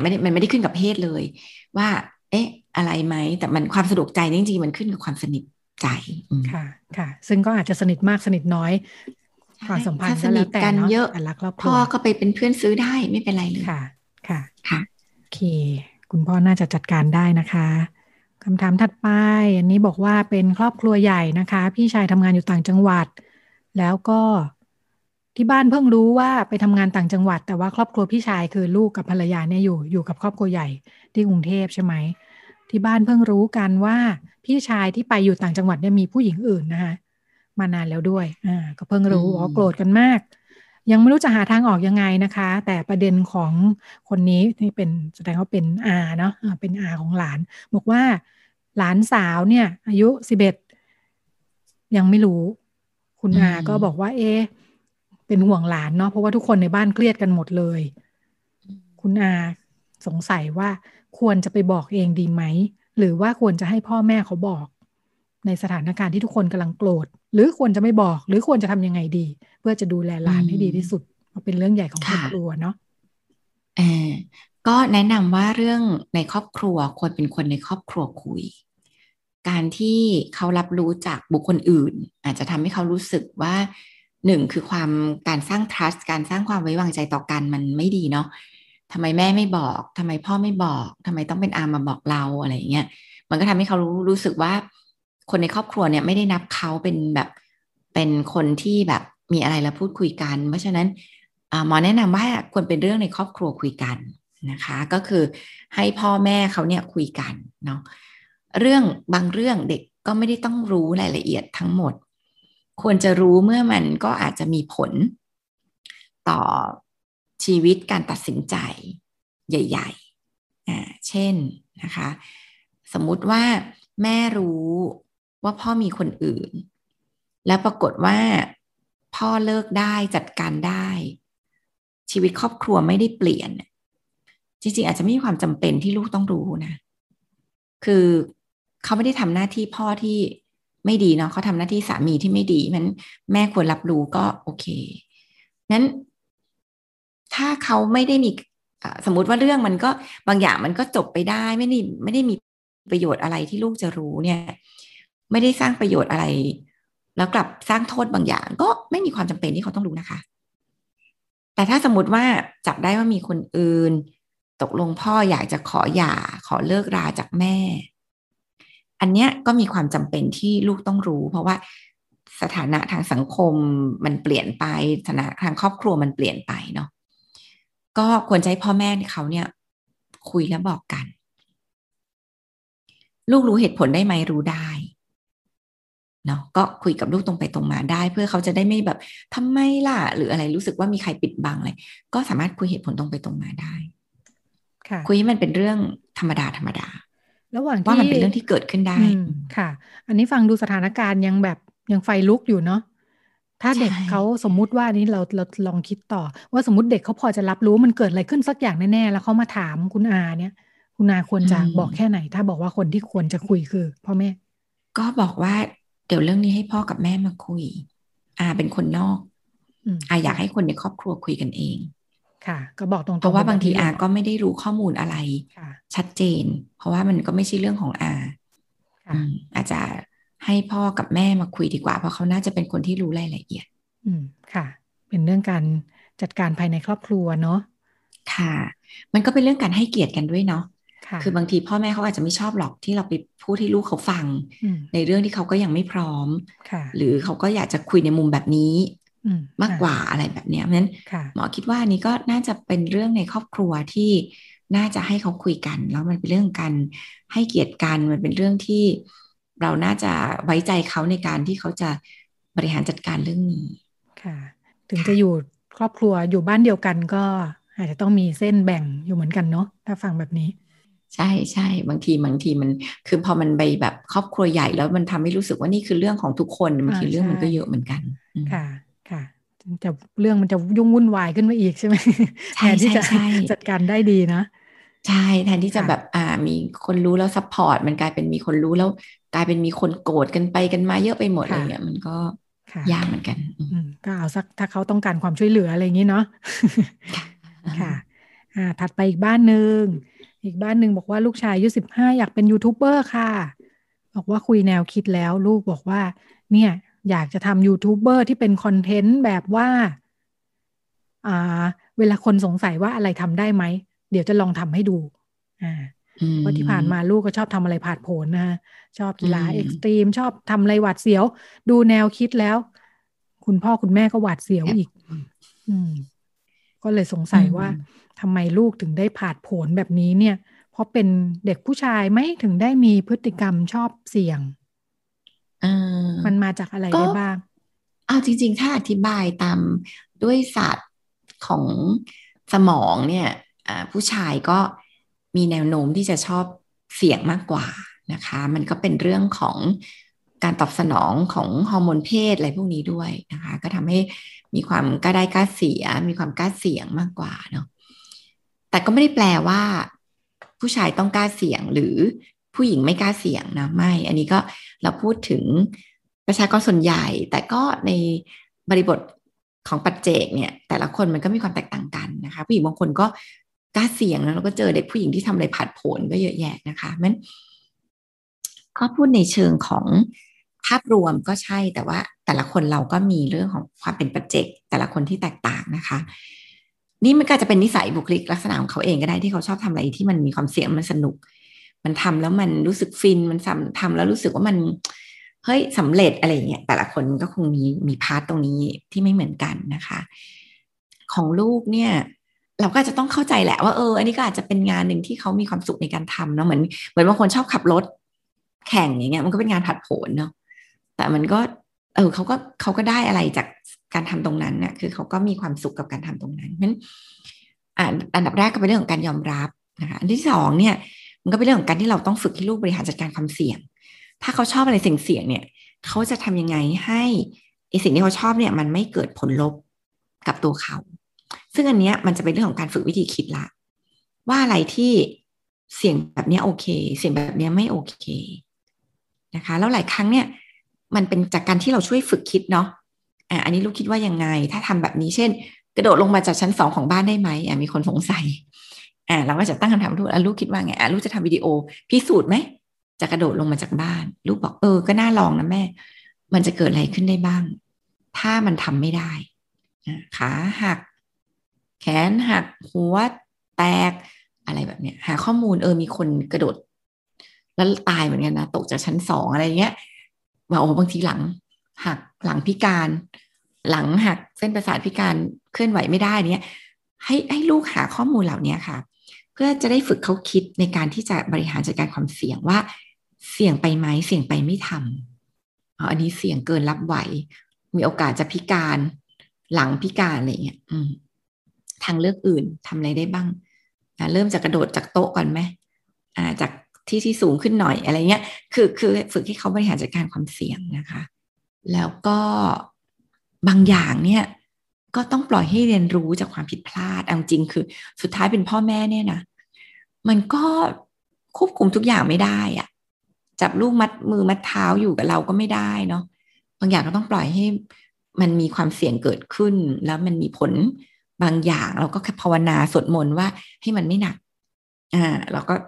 มันไม่ได้ขึ้นกับเพศเลยว่าอะไรไหมแต่มันความสะดวกใจจริงๆมันขึ้นกับความสนิทใจค่ะค่ะซึ่งก็อาจจะสนิทมากสนิทน้อยความสัมพันธ์สนิทกันเยอะพ่อก็ไปเป็นเพื่อนซื้อได้ไม่เป็นไรเลยค่ะค่ะค่ะโอเคคุณพ่อน่าจะจัดการได้นะคะคำถามถัดไปอันนี้บอกว่าเป็นครอบครัวใหญ่นะคะพี่ชายทำงานอยู่ต่างจังหวัดแล้วก็ที่บ้านเพิ่งรู้ว่าไปทำงานต่างจังหวัดแต่ว่าครอบครัวพี่ชายคือลูกกับภรรยาเนี่ยอยู่กับครอบครัวใหญ่ที่กรุงเทพใช่ไหมที่บ้านเพิ่งรู้กันว่าพี่ชายที่ไปอยู่ต่างจังหวัดเนี่ยมีผู้หญิงอื่นนะคะมานานแล้วด้วยก็เพิ่งรู้โกรธกันมากยังไม่รู้จะหาทางออกยังไงนะคะแต่ประเด็นของคนนี้ที่เป็นแสดงว่าเป็นอาเนาะเป็นอาของหลานบอกว่าหลานสาวเนี่ยอายุ11ยังไม่รู้คุณอาก็บอกว่าเป็นห่วงหลานเนาะเพราะว่าทุกคนในบ้านเครียดกันหมดเลยคุณอาสงสัยว่าควรจะไปบอกเองดีไหมหรือว่าควรจะให้พ่อแม่เขาบอก ในสถานการณ์ที่ทุกคนกำลังโกรธหรือควรจะไม่บอกหรือควรจะทำยังไงดีเพื่อจะดูแลหลานให้ดีที่สุดเป็นเรื่องใหญ่ของครอบครัวเนาะก็แนะนำว่าเรื่องในครอบครัวควรเป็นคนในครอบครัวคุยการที่เขารับรู้จากบุคคลอื่นอาจจะทำให้เขารู้สึกว่าหนึ่งคือความการสร้าง trust การสร้างความไว้วางใจต่อกันมันไม่ดีเนาะทำไมแม่ไม่บอกทำไมพ่อไม่บอกทำไมต้องเป็นอามาบอกเราอะไรอย่างเงี้ยมันก็ทำให้เขารู้สึกว่าคนในครอบครัวเนี่ยไม่ได้นับเขาเป็นแบบเป็นคนที่แบบมีอะไรแล้วพูดคุยกันเพราะฉะนั้นหมอแนะนำว่าควรเป็นเรื่องในครอบครัวคุยกันนะคะก็คือให้พ่อแม่เขาเนี่ยคุยกันเนาะเรื่องบางเรื่องเด็กก็ไม่ได้ต้องรู้รายละเอียดทั้งหมดควรจะรู้เมื่อมันก็อาจจะมีผลต่อชีวิตการตัดสินใจใหญ่ๆเช่นนะคะสมมุติว่าแม่รู้ว่าพ่อมีคนอื่นแล้วปรากฏว่าพ่อเลิกได้จัดการได้ชีวิตครอบครัวไม่ได้เปลี่ยนจริงๆอาจจะไม่มีความจำเป็นที่ลูกต้องรู้นะคือเขาไม่ได้ทำหน้าที่พ่อที่ไม่ดีเนาะเขาทำหน้าที่สามีที่ไม่ดีมันแม่ควรรับรู้ก็โอเคนั้นถ้าเขาไม่ได้มีสมมติว่าเรื่องมันก็บางอย่างมันก็จบไปได้ไม่ได้มีประโยชน์อะไรที่ลูกจะรู้เนี่ยไม่ได้สร้างประโยชน์อะไรแล้วกลับสร้างโทษบางอย่างก็ไม่มีความจำเป็นที่เขาต้องรู้นะคะแต่ถ้าสมมติว่าจับได้ว่ามีคนอื่นตกลงพ่ออยากจะขอหย่าขอเลิกราจากแม่อันเนี้ยก็มีความจำเป็นที่ลูกต้องรู้เพราะว่าสถานะทางสังคมมันเปลี่ยนไปสถานะทางครอบครัวมันเปลี่ยนไปเนาะก็ควรจะให้พ่อแม่เขาเนี่ยคุยและบอกกันลูกรู้เหตุผลได้ไหมรู้ได้เนาะก็คุยกับลูกตรงไปตรงมาได้เพื่อเขาจะได้ไม่แบบทำไมล่ะหรืออะไรรู้สึกว่ามีใครปิดบังอะไรก็สามารถคุยเหตุผลตรงไปตรงมาได้คุยให้มันเป็นเรื่องธรรมดาธรรมดาระหว่างที่ว่ามันเป็นเรื่องที่เกิดขึ้นได้ค่ะอันนี้ฟังดูสถานการณ์ยังแบบยังไฟลุกอยู่เนาะถ้าเด็กเขาสมมุติว่านี้เราลองคิดต่อว่าสมมุติเด็กเขาพอจะรับรู้มันเกิดอะไรขึ้นสักอย่างแน่ๆแล้วเขามาถามคุณอาเนี่ยคุณอาควรจะบอกแค่ไหนถ้าบอกว่าคนที่ควรจะคุยคือพ่อแม่ก็บอกว่าเดี๋ยวเรื่องนี้ให้พ่อกับแม่มาคุยอาเป็นคนนอกอาอยากให้คนในครอบครัวคุยกันเองค่ะก็บอกตรงๆเพราะว่าบางทีอาก็ไม่ได้รู้ข้อมูลอะไรชัดเจนเพราะว่ามันก็ไม่ใช่เรื่องของอาอาจจะให้พ่อกับแม่มาคุยดีกว่าเพราะเขาน่าจะเป็นคนที่รู้รายละเอียดค่ะเป็นเรื่องการจัดการภายในครอบครัวเนาะค่ะมันก็เป็นเรื่องการให้เกียรติกันด้วยเนาะคือบางทีพ่อแม่เขาอาจจะไม่ชอบหรอกที่เราไปพูดให้ลูกเขาฟังในเรื่องที่เขาก็ยังไม่พร้อมหรือเขาก็อยากจะคุยในมุมแบบนี้มากกว่าอะไรแบบนี้เพราะฉะนั้นหมอคิดว่านี่ก็น่าจะเป็นเรื่องในครอบครัวที่น่าจะให้เขาคุยกันแล้วมันเป็นเรื่องการให้เกียรติกันมันเป็นเรื่องที่เราน่าจะไว้ใจเขาในการที่เขาจะบริหารจัดการเรื่องนี้ค่ะถึงจะอยู่ครอบครัวอยู่บ้านเดียวกันก็อาจจะต้องมีเส้นแบ่งอยู่เหมือนกันเนาะถ้าฟังแบบนี้ใช่ใช่บางทีมันคือพอมันไปแบบครอบครัวใหญ่แล้วมันทำให้รู้สึกว่านี่คือเรื่องของทุกคนบางทีเรื่องมันก็เยอะเหมือนกันค่ะค่ะจะเรื่องมันจะยุ่งวุ่นวายขึ้นมาอีกใช่ไหมแทนที่จะจัดการได้ดีนะใช่แทนที่จะแบบมีคนรู้แล้วซัพพอร์ตมันกลายเป็นมีคนรู้แล้วกลายเป็นมีคนโกรธกันไปกันมาเยอะไปหมดอะไรเงี้ยมันก็ยากเหมือนกันก็เอาสักถ้าเขาต้องการความช่วยเหลืออะไรอย่างนี้เนาะค่ะถัดไปอีกบ้านนึงบอกว่าลูกชายอายุ15อยากเป็นยูทูบเบอร์ค่ะบอกว่าคุยแนวคิดแล้วลูกบอกว่าเนี่ยอยากจะทำยูทูบเบอร์ที่เป็นคอนเทนต์แบบว่าเวลาคนสงสัยว่าอะไรทำได้ไหมเดี๋ยวจะลองทำให้ดูเพราะที่ผ่านมาลูกก็ชอบทำอะไรผาดโผนนะคะชอบกีฬาเอ็กซ์ตรีมชอบทำอะไรหวาดเสียวดูแนวคิดแล้วคุณพ่อคุณแม่ก็หวาดเสียวอีกก็เลยสงสัยว่าทำไมลูกถึงได้ผาดโผนแบบนี้เนี่ยเพราะเป็นเด็กผู้ชายไหมถึงได้มีพฤติกรรมชอบเสี่ยงมันมาจากอะไรได้บ้างเอาจริงๆถ้าอธิบายตามด้วยศาสตร์ของสมองเนี่ยผู้ชายก็มีแนวโน้มที่จะชอบเสี่ยงมากกว่านะคะมันก็เป็นเรื่องของการตอบสนองของฮอร์โมนเพศอะไรพวกนี้ด้วยนะคะก็ทำให้มีความกล้าได้กล้าเสียมีความกล้าเสี่ยงมากกว่าเนาะแต่ก็ไม่ได้แปลว่าผู้ชายต้องกล้าเสี่ยงหรือผ ผู้หญิงไม่กล้าเสี่ยงนะไม่อันนี้ก็เราพูดถึงประชากรส่วนใหญ่แต่ก็ในบริบทของปัจเจกเนี่ยแต่ละคนมันก็มีความแตกต่างกันนะคะผู้หญิงบางคนก็กล้าเสี่ยงแล้วเราก็เจอเด็กผู้หญิงที่ทำอะไรผัดโผนก็เยอะแยะนะคะมันก็พูดในเชิงของภาพรวมก็ใช่แต่ว่าแต่ละคนเราก็มีเรื่องของความเป็นปัจเจกแต่ละคนที่แตกต่างนะคะนี่มันก็จะเป็นนิสัยบุคลิกลักษณะของเขาเองก็ได้ที่เขาชอบทำอะไรที่มันมีความเสี่ยงมันสนุกมันทำแล้วมันรู้สึกฟินมันทำแล้วรู้สึกว่ามันเฮ้ยสำเร็จอะไรเงี้ยแต่ละคนก็คงมีพาร์ทตรงนี้ที่ไม่เหมือนกันนะคะของลูกเนี่ยเราก็จะต้องเข้าใจแหละว่าอันนี้ก็อาจจะเป็นงานหนึ่งที่เขามีความสุขในการทำเนาะเหมือนบางคนชอบขับรถแข่งอย่างเงี้ยมันก็เป็นงานผัดโผนเนาะแต่มันก็เขาก็ได้อะไรจากการทำตรงนั้นน่ะคือเขาก็มีความสุขกับการทำตรงนั้นเพราะฉะนั้นอันดับแรกก็เป็นเรื่องของการยอมรับนะคะอันที่สองเนี่ยมันก็เป็นเรื่องของการที่เราต้องฝึกให้ลูกบริหารจัดการความเสี่ยงถ้าเขาชอบอะไรเสี่ยงเนี่ยเขาจะทำยังไงให้ไอสิ่งที่เขาชอบเนี่ยมันไม่เกิดผลลบกับตัวเขาซึ่งอันเนี้ยมันจะเป็นเรื่องของการฝึกวิธีคิดละว่าอะไรที่เสี่ยงแบบนี้โอเคเสี่ยงแบบนี้ไม่โอเคนะคะแล้วหลายครั้งเนี่ยมันเป็นจากการที่เราช่วยฝึกคิดเนาะอันนี้ลูกคิดว่ายังไงถ้าทำแบบนี้เช่นกระโดดลงมาจากชั้น2ของบ้านได้ไหมมีคนสงสัยเราก็จะตั้งคำถามลูกลูกคิดว่าไงลูกจะทำวิดีโอพิสูจน์ไหมจะกระโดดลงมาจากบ้านลูกบอกก็น่าลองนะแม่มันจะเกิดอะไรขึ้นได้บ้างถ้ามันทำไม่ได้ขาหักแขนหักหัวแตกอะไรแบบเนี้ยหาข้อมูลมีคนกระโดดแล้วตายเหมือนกันนะตกจากชั้น2อะไรเงี้ยว่าบางทีหลังหักหลังพิการหลังหักเส้นประสาทพิการเคลื่อนไหวไม่ได้เนี้ยให้ลูกหาข้อมูลเหล่านี้ค่ะเพื่อจะได้ฝึกเขาคิดในการที่จะบริหารจัดการความเสี่ยงว่าเสี่ยงไปไหมเสี่ยงไปไม่ทำอันนี้เสี่ยงเกินรับไหวมีโอกาสจะพิการหลังพิการอะไรเงี้ยทางเลือกอื่นทำอะไรได้บ้างเริ่มจากกระโดดจากโต๊ะก่อนไหมจากที่ที่สูงขึ้นหน่อยอะไรเงี้ยคือฝึกให้เขาบริหารจัดการความเสี่ยงนะคะแล้วก็บางอย่างเนี่ยก็ต้องปล่อยให้เรียนรู้จากความผิดพลาดเอาจริงคือสุดท้ายเป็นพ่อแม่เนี่ยนะมันก็ควบคุมทุกอย่างไม่ได้อะจับลูกมัดมือมัดเท้าอยู่กับเราก็ไม่ได้เนาะบางอย่างก็ต้องปล่อยให้มันมีความเสี่ยงเกิดขึ้นแล้วมันมีผลบางอย่างเราก็ภาวนาสวดมนต์ว่าให้มันไม่หนัก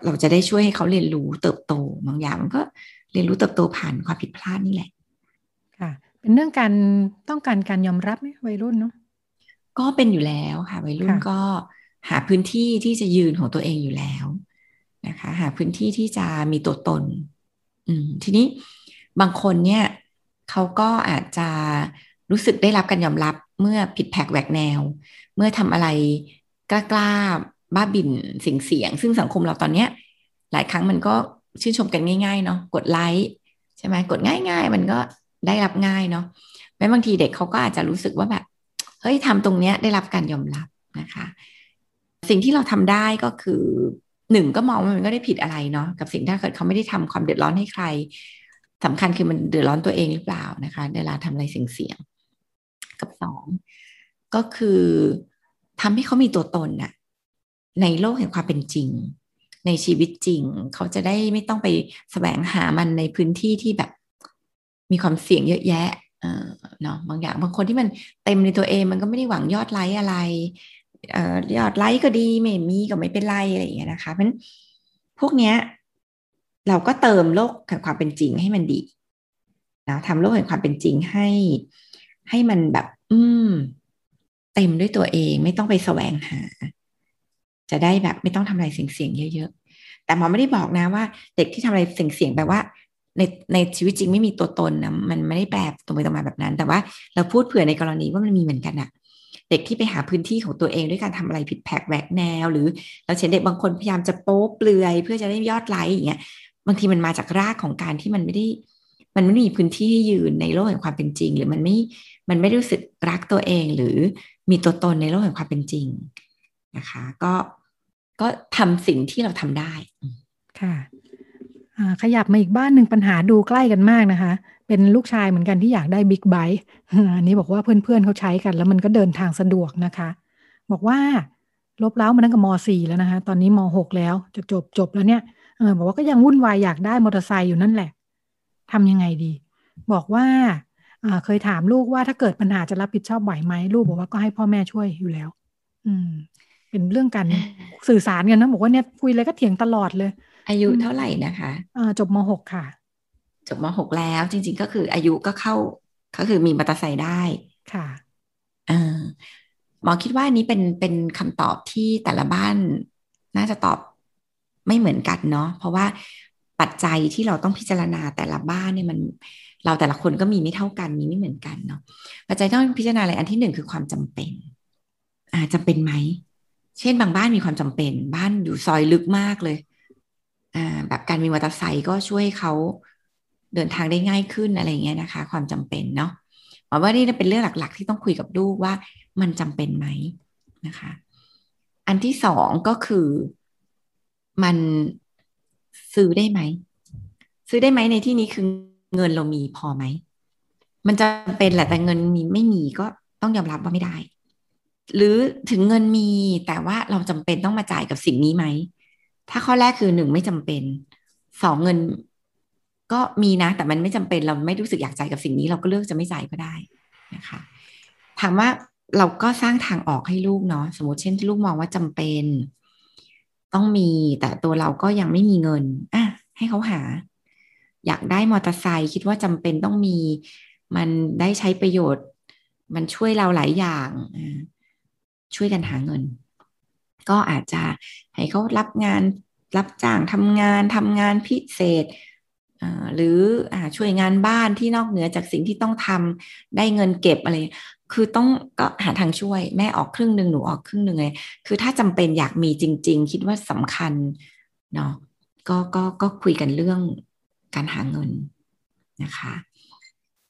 เราจะได้ช่วยให้เขาเรียนรู้เติบโตบางอย่างมันก็เรียนรู้เติบโตผ่านความผิดพลาดนี่แหละค่ะเป็นเรื่องการต้องการยอมรับไหมวัยรุ่นเนาะก็เป็นอยู่แล้วค่ะวัยรุ่นก็หาพื้นที่ที่จะยืนของตัวเองอยู่แล้วนะคะหาพื้นที่ที่จะมีตัวตนทีนี้บางคนเนี่ยเขาก็อาจจะรู้สึกได้รับการยอมรับเมื่อผิดแผกแหวกแนวเมื่อทำอะไรกล้าบ้าบิ่นเสียงซึ่งสังคมเราตอนเนี้ยหลายครั้งมันก็ชื่นชมกันง่ายๆเนาะกดไลค์ใช่ไหมกดง่ายๆมันก็ได้รับง่ายเนาะแม้บางทีเด็กเขาก็อาจจะรู้สึกว่าแบบเฮ้ยทำตรงเนี้ยได้รับการยอมรับนะคะสิ่งที่เราทำได้ก็คือ1ก็มองว่ามันก็ได้ผิดอะไรเนาะกับสิ่งถ้าเกิดเขาไม่ได้ทำความเดือดร้อนให้ใครสำคัญคือมันเดือดร้อนตัวเองหรือเปล่านะคะเวลาทำอะไรเสี่ยงกับ2ก็คือทำให้เขามีตัวตนอะในโลกแห่งความเป็นจริงในชีวิตจริงเขาจะได้ไม่ต้องไปแสวงหามันในพื้นที่ที่แบบมีความเสี่ยงเยอะแยะเนาะบางอย่างบางคนที่มันเต็มในตัวเองมันก็ไม่ได้หวังยอดไลค์อะไรยอดไลค์ก็ดีไม่มีก็ไม่เป็นไรอะไรอย่างเงี้ยนะคะเพราะฉะนั้นพวกเนี้ยเราก็เติมโลกแห่งความเป็นจริงให้มันดีนะทำโลกแห่งความเป็นจริงให้มันแบบเต็มด้วยตัวเองไม่ต้องไปแสวงหาจะได้แบบไม่ต้องทำอะไรเสี่ยงเยอะๆแต่หมอไม่ได้บอกนะว่าเด็กที่ทำอะไรเสี่ยงแปลว่าในชีวิตจริงไม่มีตัวตนนะมันไม่ได้แปลตรงไปตรงมาแบบนั้นแต่ว่าเราพูดเผื่อในกรณีว่ามันมีเหมือนกันอะเด็กที่ไปหาพื้นที่ของตัวเองด้วยการทำอะไรผิดแผกแหวกแนวหรือเราเห็นเด็กบางคนพยายามจะโป๊เปลือยเพื่อจะได้ยอดไลค์อย่างเงี้ยบางทีมันมาจากรากของการที่มันไม่มีพื้นที่ให้ยืนในโลกแห่งความเป็นจริงหรือมันไม่รู้สึกรักตัวเองหรือมีตัวตนในโลกแห่งความเป็นจริงนะคะก็ทำสิ่งที่เราทำได้ค่ะขยับมาอีกบ้านหนึ่งปัญหาดูใกล้กันมากนะคะเป็นลูกชายเหมือนกันที่อยากได้บิ๊กไบค์อันนี้บอกว่าเพื่อนๆเขาใช้กันแล้วมันก็เดินทางสะดวกนะคะบอกว่าลบเล้ามาตั้งแต่ม.4 แล้วนะคะตอนนี้ม.6 แล้วจบแล้วเนี่ย บอกว่าก็ยังวุ่นวายอยากได้มอเตอร์ไซค์อยู่นั่นแหละทำยังไงดีบอกว่าเคยถามลูกว่าถ้าเกิดปัญหาจะรับผิดชอบไหวไหมลูกบอกว่าก็ให้พ่อแม่ช่วยอยู่แล้วเป็นเรื่องการสื่อสารกันนะบอกว่าเนี่ยคุยอะไรก็เถียงตลอดเลยอายุเท่าไหร่นะคะจบม.6 ค่ะจบม.6 แล้วจริงๆก็คืออายุก็เข้าก็คือมีมอเตอร์ไซค์ได้ค่ะหมอคิดว่านี้เป็นคำตอบที่แต่ละบ้านน่าจะตอบไม่เหมือนกันเนาะเพราะว่าปัจจัยที่เราต้องพิจารณาแต่ละบ้านเนี่ยมันเราแต่ละคนก็มีไม่เท่ากันมีไม่เหมือนกันเนาะปัจจัยต้องพิจารณาอะไรอันที่1คือความจำเป็นจำเป็นไหมเช่นบางบ้านมีความจำเป็นบ้านอยู่ซอยลึกมากเลยแบบการมีมอเตอร์ไซค์ก็ช่วยเขาเดินทางได้ง่ายขึ้นอะไรอย่างเงี้ยนะคะความจำเป็นเนาะหมายว่านี่เป็นเรื่องหลักๆที่ต้องคุยกับลูกว่ามันจำเป็นไหมนะคะอันที่2ก็คือมันซื้อได้ไหมซื้อได้ไหมในที่นี้คือเงินเรามีพอไหมมันจำเป็นแหละแต่เงินมีไม่มีก็ต้องยอมรับว่าไม่ได้หรือถึงเงินมีแต่ว่าเราจำเป็นต้องมาจ่ายกับสิ่งนี้ไหมถ้าข้อแรกคือ1ไม่จำเป็น2เงินก็มีนะแต่มันไม่จำเป็นเราไม่รู้สึกอยากจ่ายกับสิ่งนี้เราก็เลือกจะไม่จ่ายก็ได้นะคะถามว่าเราก็สร้างทางออกให้ลูกเนาะสมมติเช่นลูกมองว่าจำเป็นต้องมีแต่ตัวเราก็ยังไม่มีเงินให้เขาหาอยากได้มอเตอร์ไซค์คิดว่าจำเป็นต้องมีมันได้ใช้ประโยชน์มันช่วยเราหลายอย่างช่วยกันหาเงินก็อาจจะให้เขารับงานรับจ้างทำงานพิเศษหรือช่วยงานบ้านที่นอกเหนือจากสิ่งที่ต้องทำได้เงินเก็บอะไรคือต้องก็หาทางช่วยแม่ออกครึ่งนึงหนูออกครึ่งนึงเลยคือถ้าจำเป็นอยากมีจริงๆคิดว่าสำคัญเนาะก็คุยกันเรื่องการหาเงินนะคะ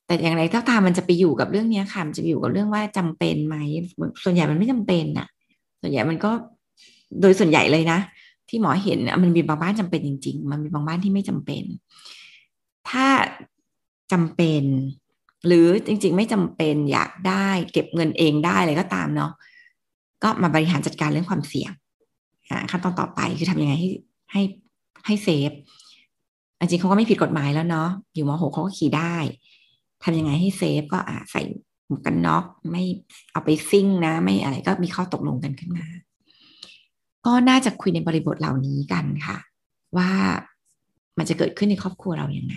แต่อย่างไรก็ตามมันจะไปอยู่กับเรื่องนี้ค่ะมันจะอยู่กับเรื่องว่าจำเป็นไหมส่วนใหญ่มันไม่จำเป็นน่ะส่วนใหญ่มันก็โดยส่วนใหญ่เลยนะที่หมอเห็นมันมีบางบ้านจำเป็นจริงๆมันมีบางบ้านที่ไม่จำเป็นถ้าจำเป็นหรือจริงๆไม่จำเป็นอยากได้เก็บเงินเองได้อะไรก็ตามเนาะก็มาบริหารจัดการเรื่องความเสี่ยงขั้นตอนต่อไปคือทำยังไงให้เซฟจริงๆเขาก็ไม่ผิดกฎหมายแล้วเนาะอยู่ม.6 เขาก็ขี่ได้ทำยังไงให้เซฟก็ใส่หมวกกันน็อกไม่เอาไปซิ่งนะไม่อะไรก็มีข้อตกลงกันขึ้นมาก็น่าจะคุยในบริบทเหล่านี้กันค่ะว่ามันจะเกิดขึ้นในครอบครัวเราอย่างไร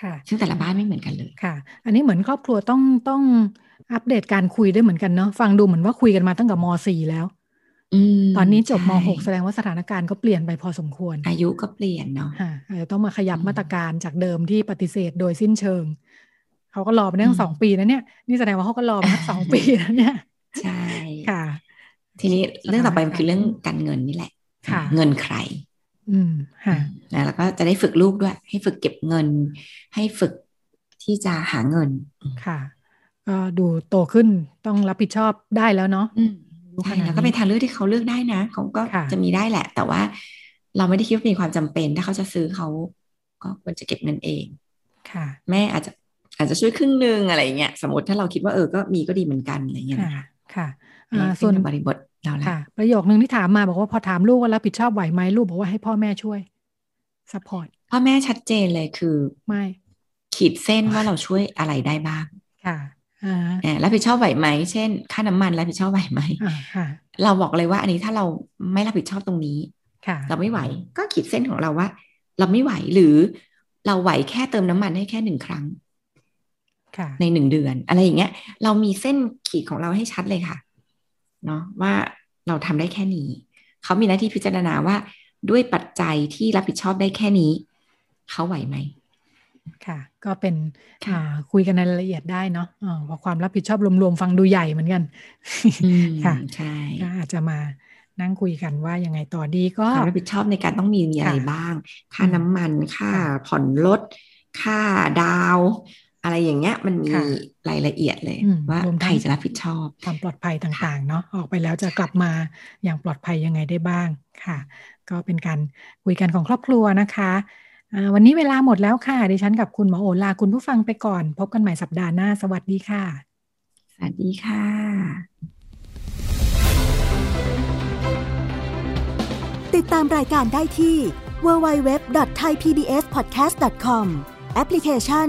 ค่ะซึ่งแต่ละบ้านไม่เหมือนกันเลยค่ะอันนี้เหมือนครอบครัวต้องอัปเดตการคุยด้วยเหมือนกันเนาะฟังดูเหมือนว่าคุยกันมาตั้งแต่ม.4 แล้วตอนนี้จบม.6 แสดงว่าสถานการณ์ก็เปลี่ยนไปพอสมควรอายุก็เปลี่ยนเนาะอาจจะต้องมาขยับมาตรการจากเดิมที่ปฏิเสธโดยสิ้นเชิงเขาก็รอมาตั้ง2 ปีนะเนี่ยนี่แสดงว่าเขาก็รอมาตั้ง2 ปีนะเนี่ยใช่ค่ะทีนี้เรื่องต่อไปมันคือเรื่องการเงินนี่แหละเงินใครค่ะแล้วก็จะได้ฝึกลูกด้วยให้ฝึกเก็บเงินให้ฝึกที่จะหาเงินค่ะก็ดูโตขึ้นต้องรับผิดชอบได้แล้วเนาะใช่แล้วก็เป็นทางเลือกที่เขาเลือกได้นะเขาก็จะมีได้แหละแต่ว่าเราไม่ได้คิดว่าเป็นความจำเป็นถ้าเขาจะซื้อเขาก็ควรจะเก็บเงินเองค่ะแม่อาจจะช่วยครึ่งนึงอะไรเงี้ยสมมติถ้าเราคิดว่าก็มีก็ดีเหมือนกันอะไรเงี้ยนะคะค่ะส่วนบริบทเราค่ะประโยคนึงที่ถามมาบอกว่าพอถามลูกว่ารับผิดชอบไหวไหมลูกบอกว่าให้พ่อแม่ช่วยซัพพอร์ตพ่อแม่ชัดเจนเลยคือไม่ขีดเส้นว่าเราช่วยอะไรได้บ้างค่ะรับผิดชอบไหวไหมเช่นค่าน้ำมันรับผิดชอบไหวไหมเราบอกเลยว่าอันนี้ถ้าเราไม่รับผิดชอบตรงนี้เราไม่ไหวก็ขีดเส้นของเราว่าเราไม่ไหวหรือเราไหวแค่เติมน้ำมันให้แค่1 ครั้งใน1 เดือนอะไรอย่างเงี้ยเรามีเส้นขีดของเราให้ชัดเลยค่ะเนาะว่าเราทำได้แค่นี้เขามีหน้าที่พิจารณาว่าด้วยปัจจัยที่รับผิดชอบได้แค่นี้เขาไหวไหมค่ะก็เป็นคุยกันในรายละเอียดได้เนาะว่าความรับผิดชอบรวมๆฟังดูใหญ่เหมือนกันค่ะใช่ก็อาจจะมานั่งคุยกันว่ายังไงต่อดีก็ความรับผิดชอบในการต้องมีอะไรบ้างค่าน้ำมันค่าผ่อนรถค่าดาวอะไรอย่างเงี้ยมันมีรายละเอียดเลยว่าใครจะรับผิดชอบความปลอดภัยต่างๆเนาะออกไปแล้วจะกลับมาอย่างปลอดภัยยังไงได้บ้างค่ะก็เป็นการคุยกันของครอบครัวนะคะวันนี้เวลาหมดแล้วค่ะดิฉันกับคุณหมอโอลาคุณผู้ฟังไปก่อนพบกันใหม่สัปดาห์หน้าสวัสดีค่ะสวัสดีค่ะติดตามรายการได้ที่ www.thaipbspodcast.com แอปพลิเคชัน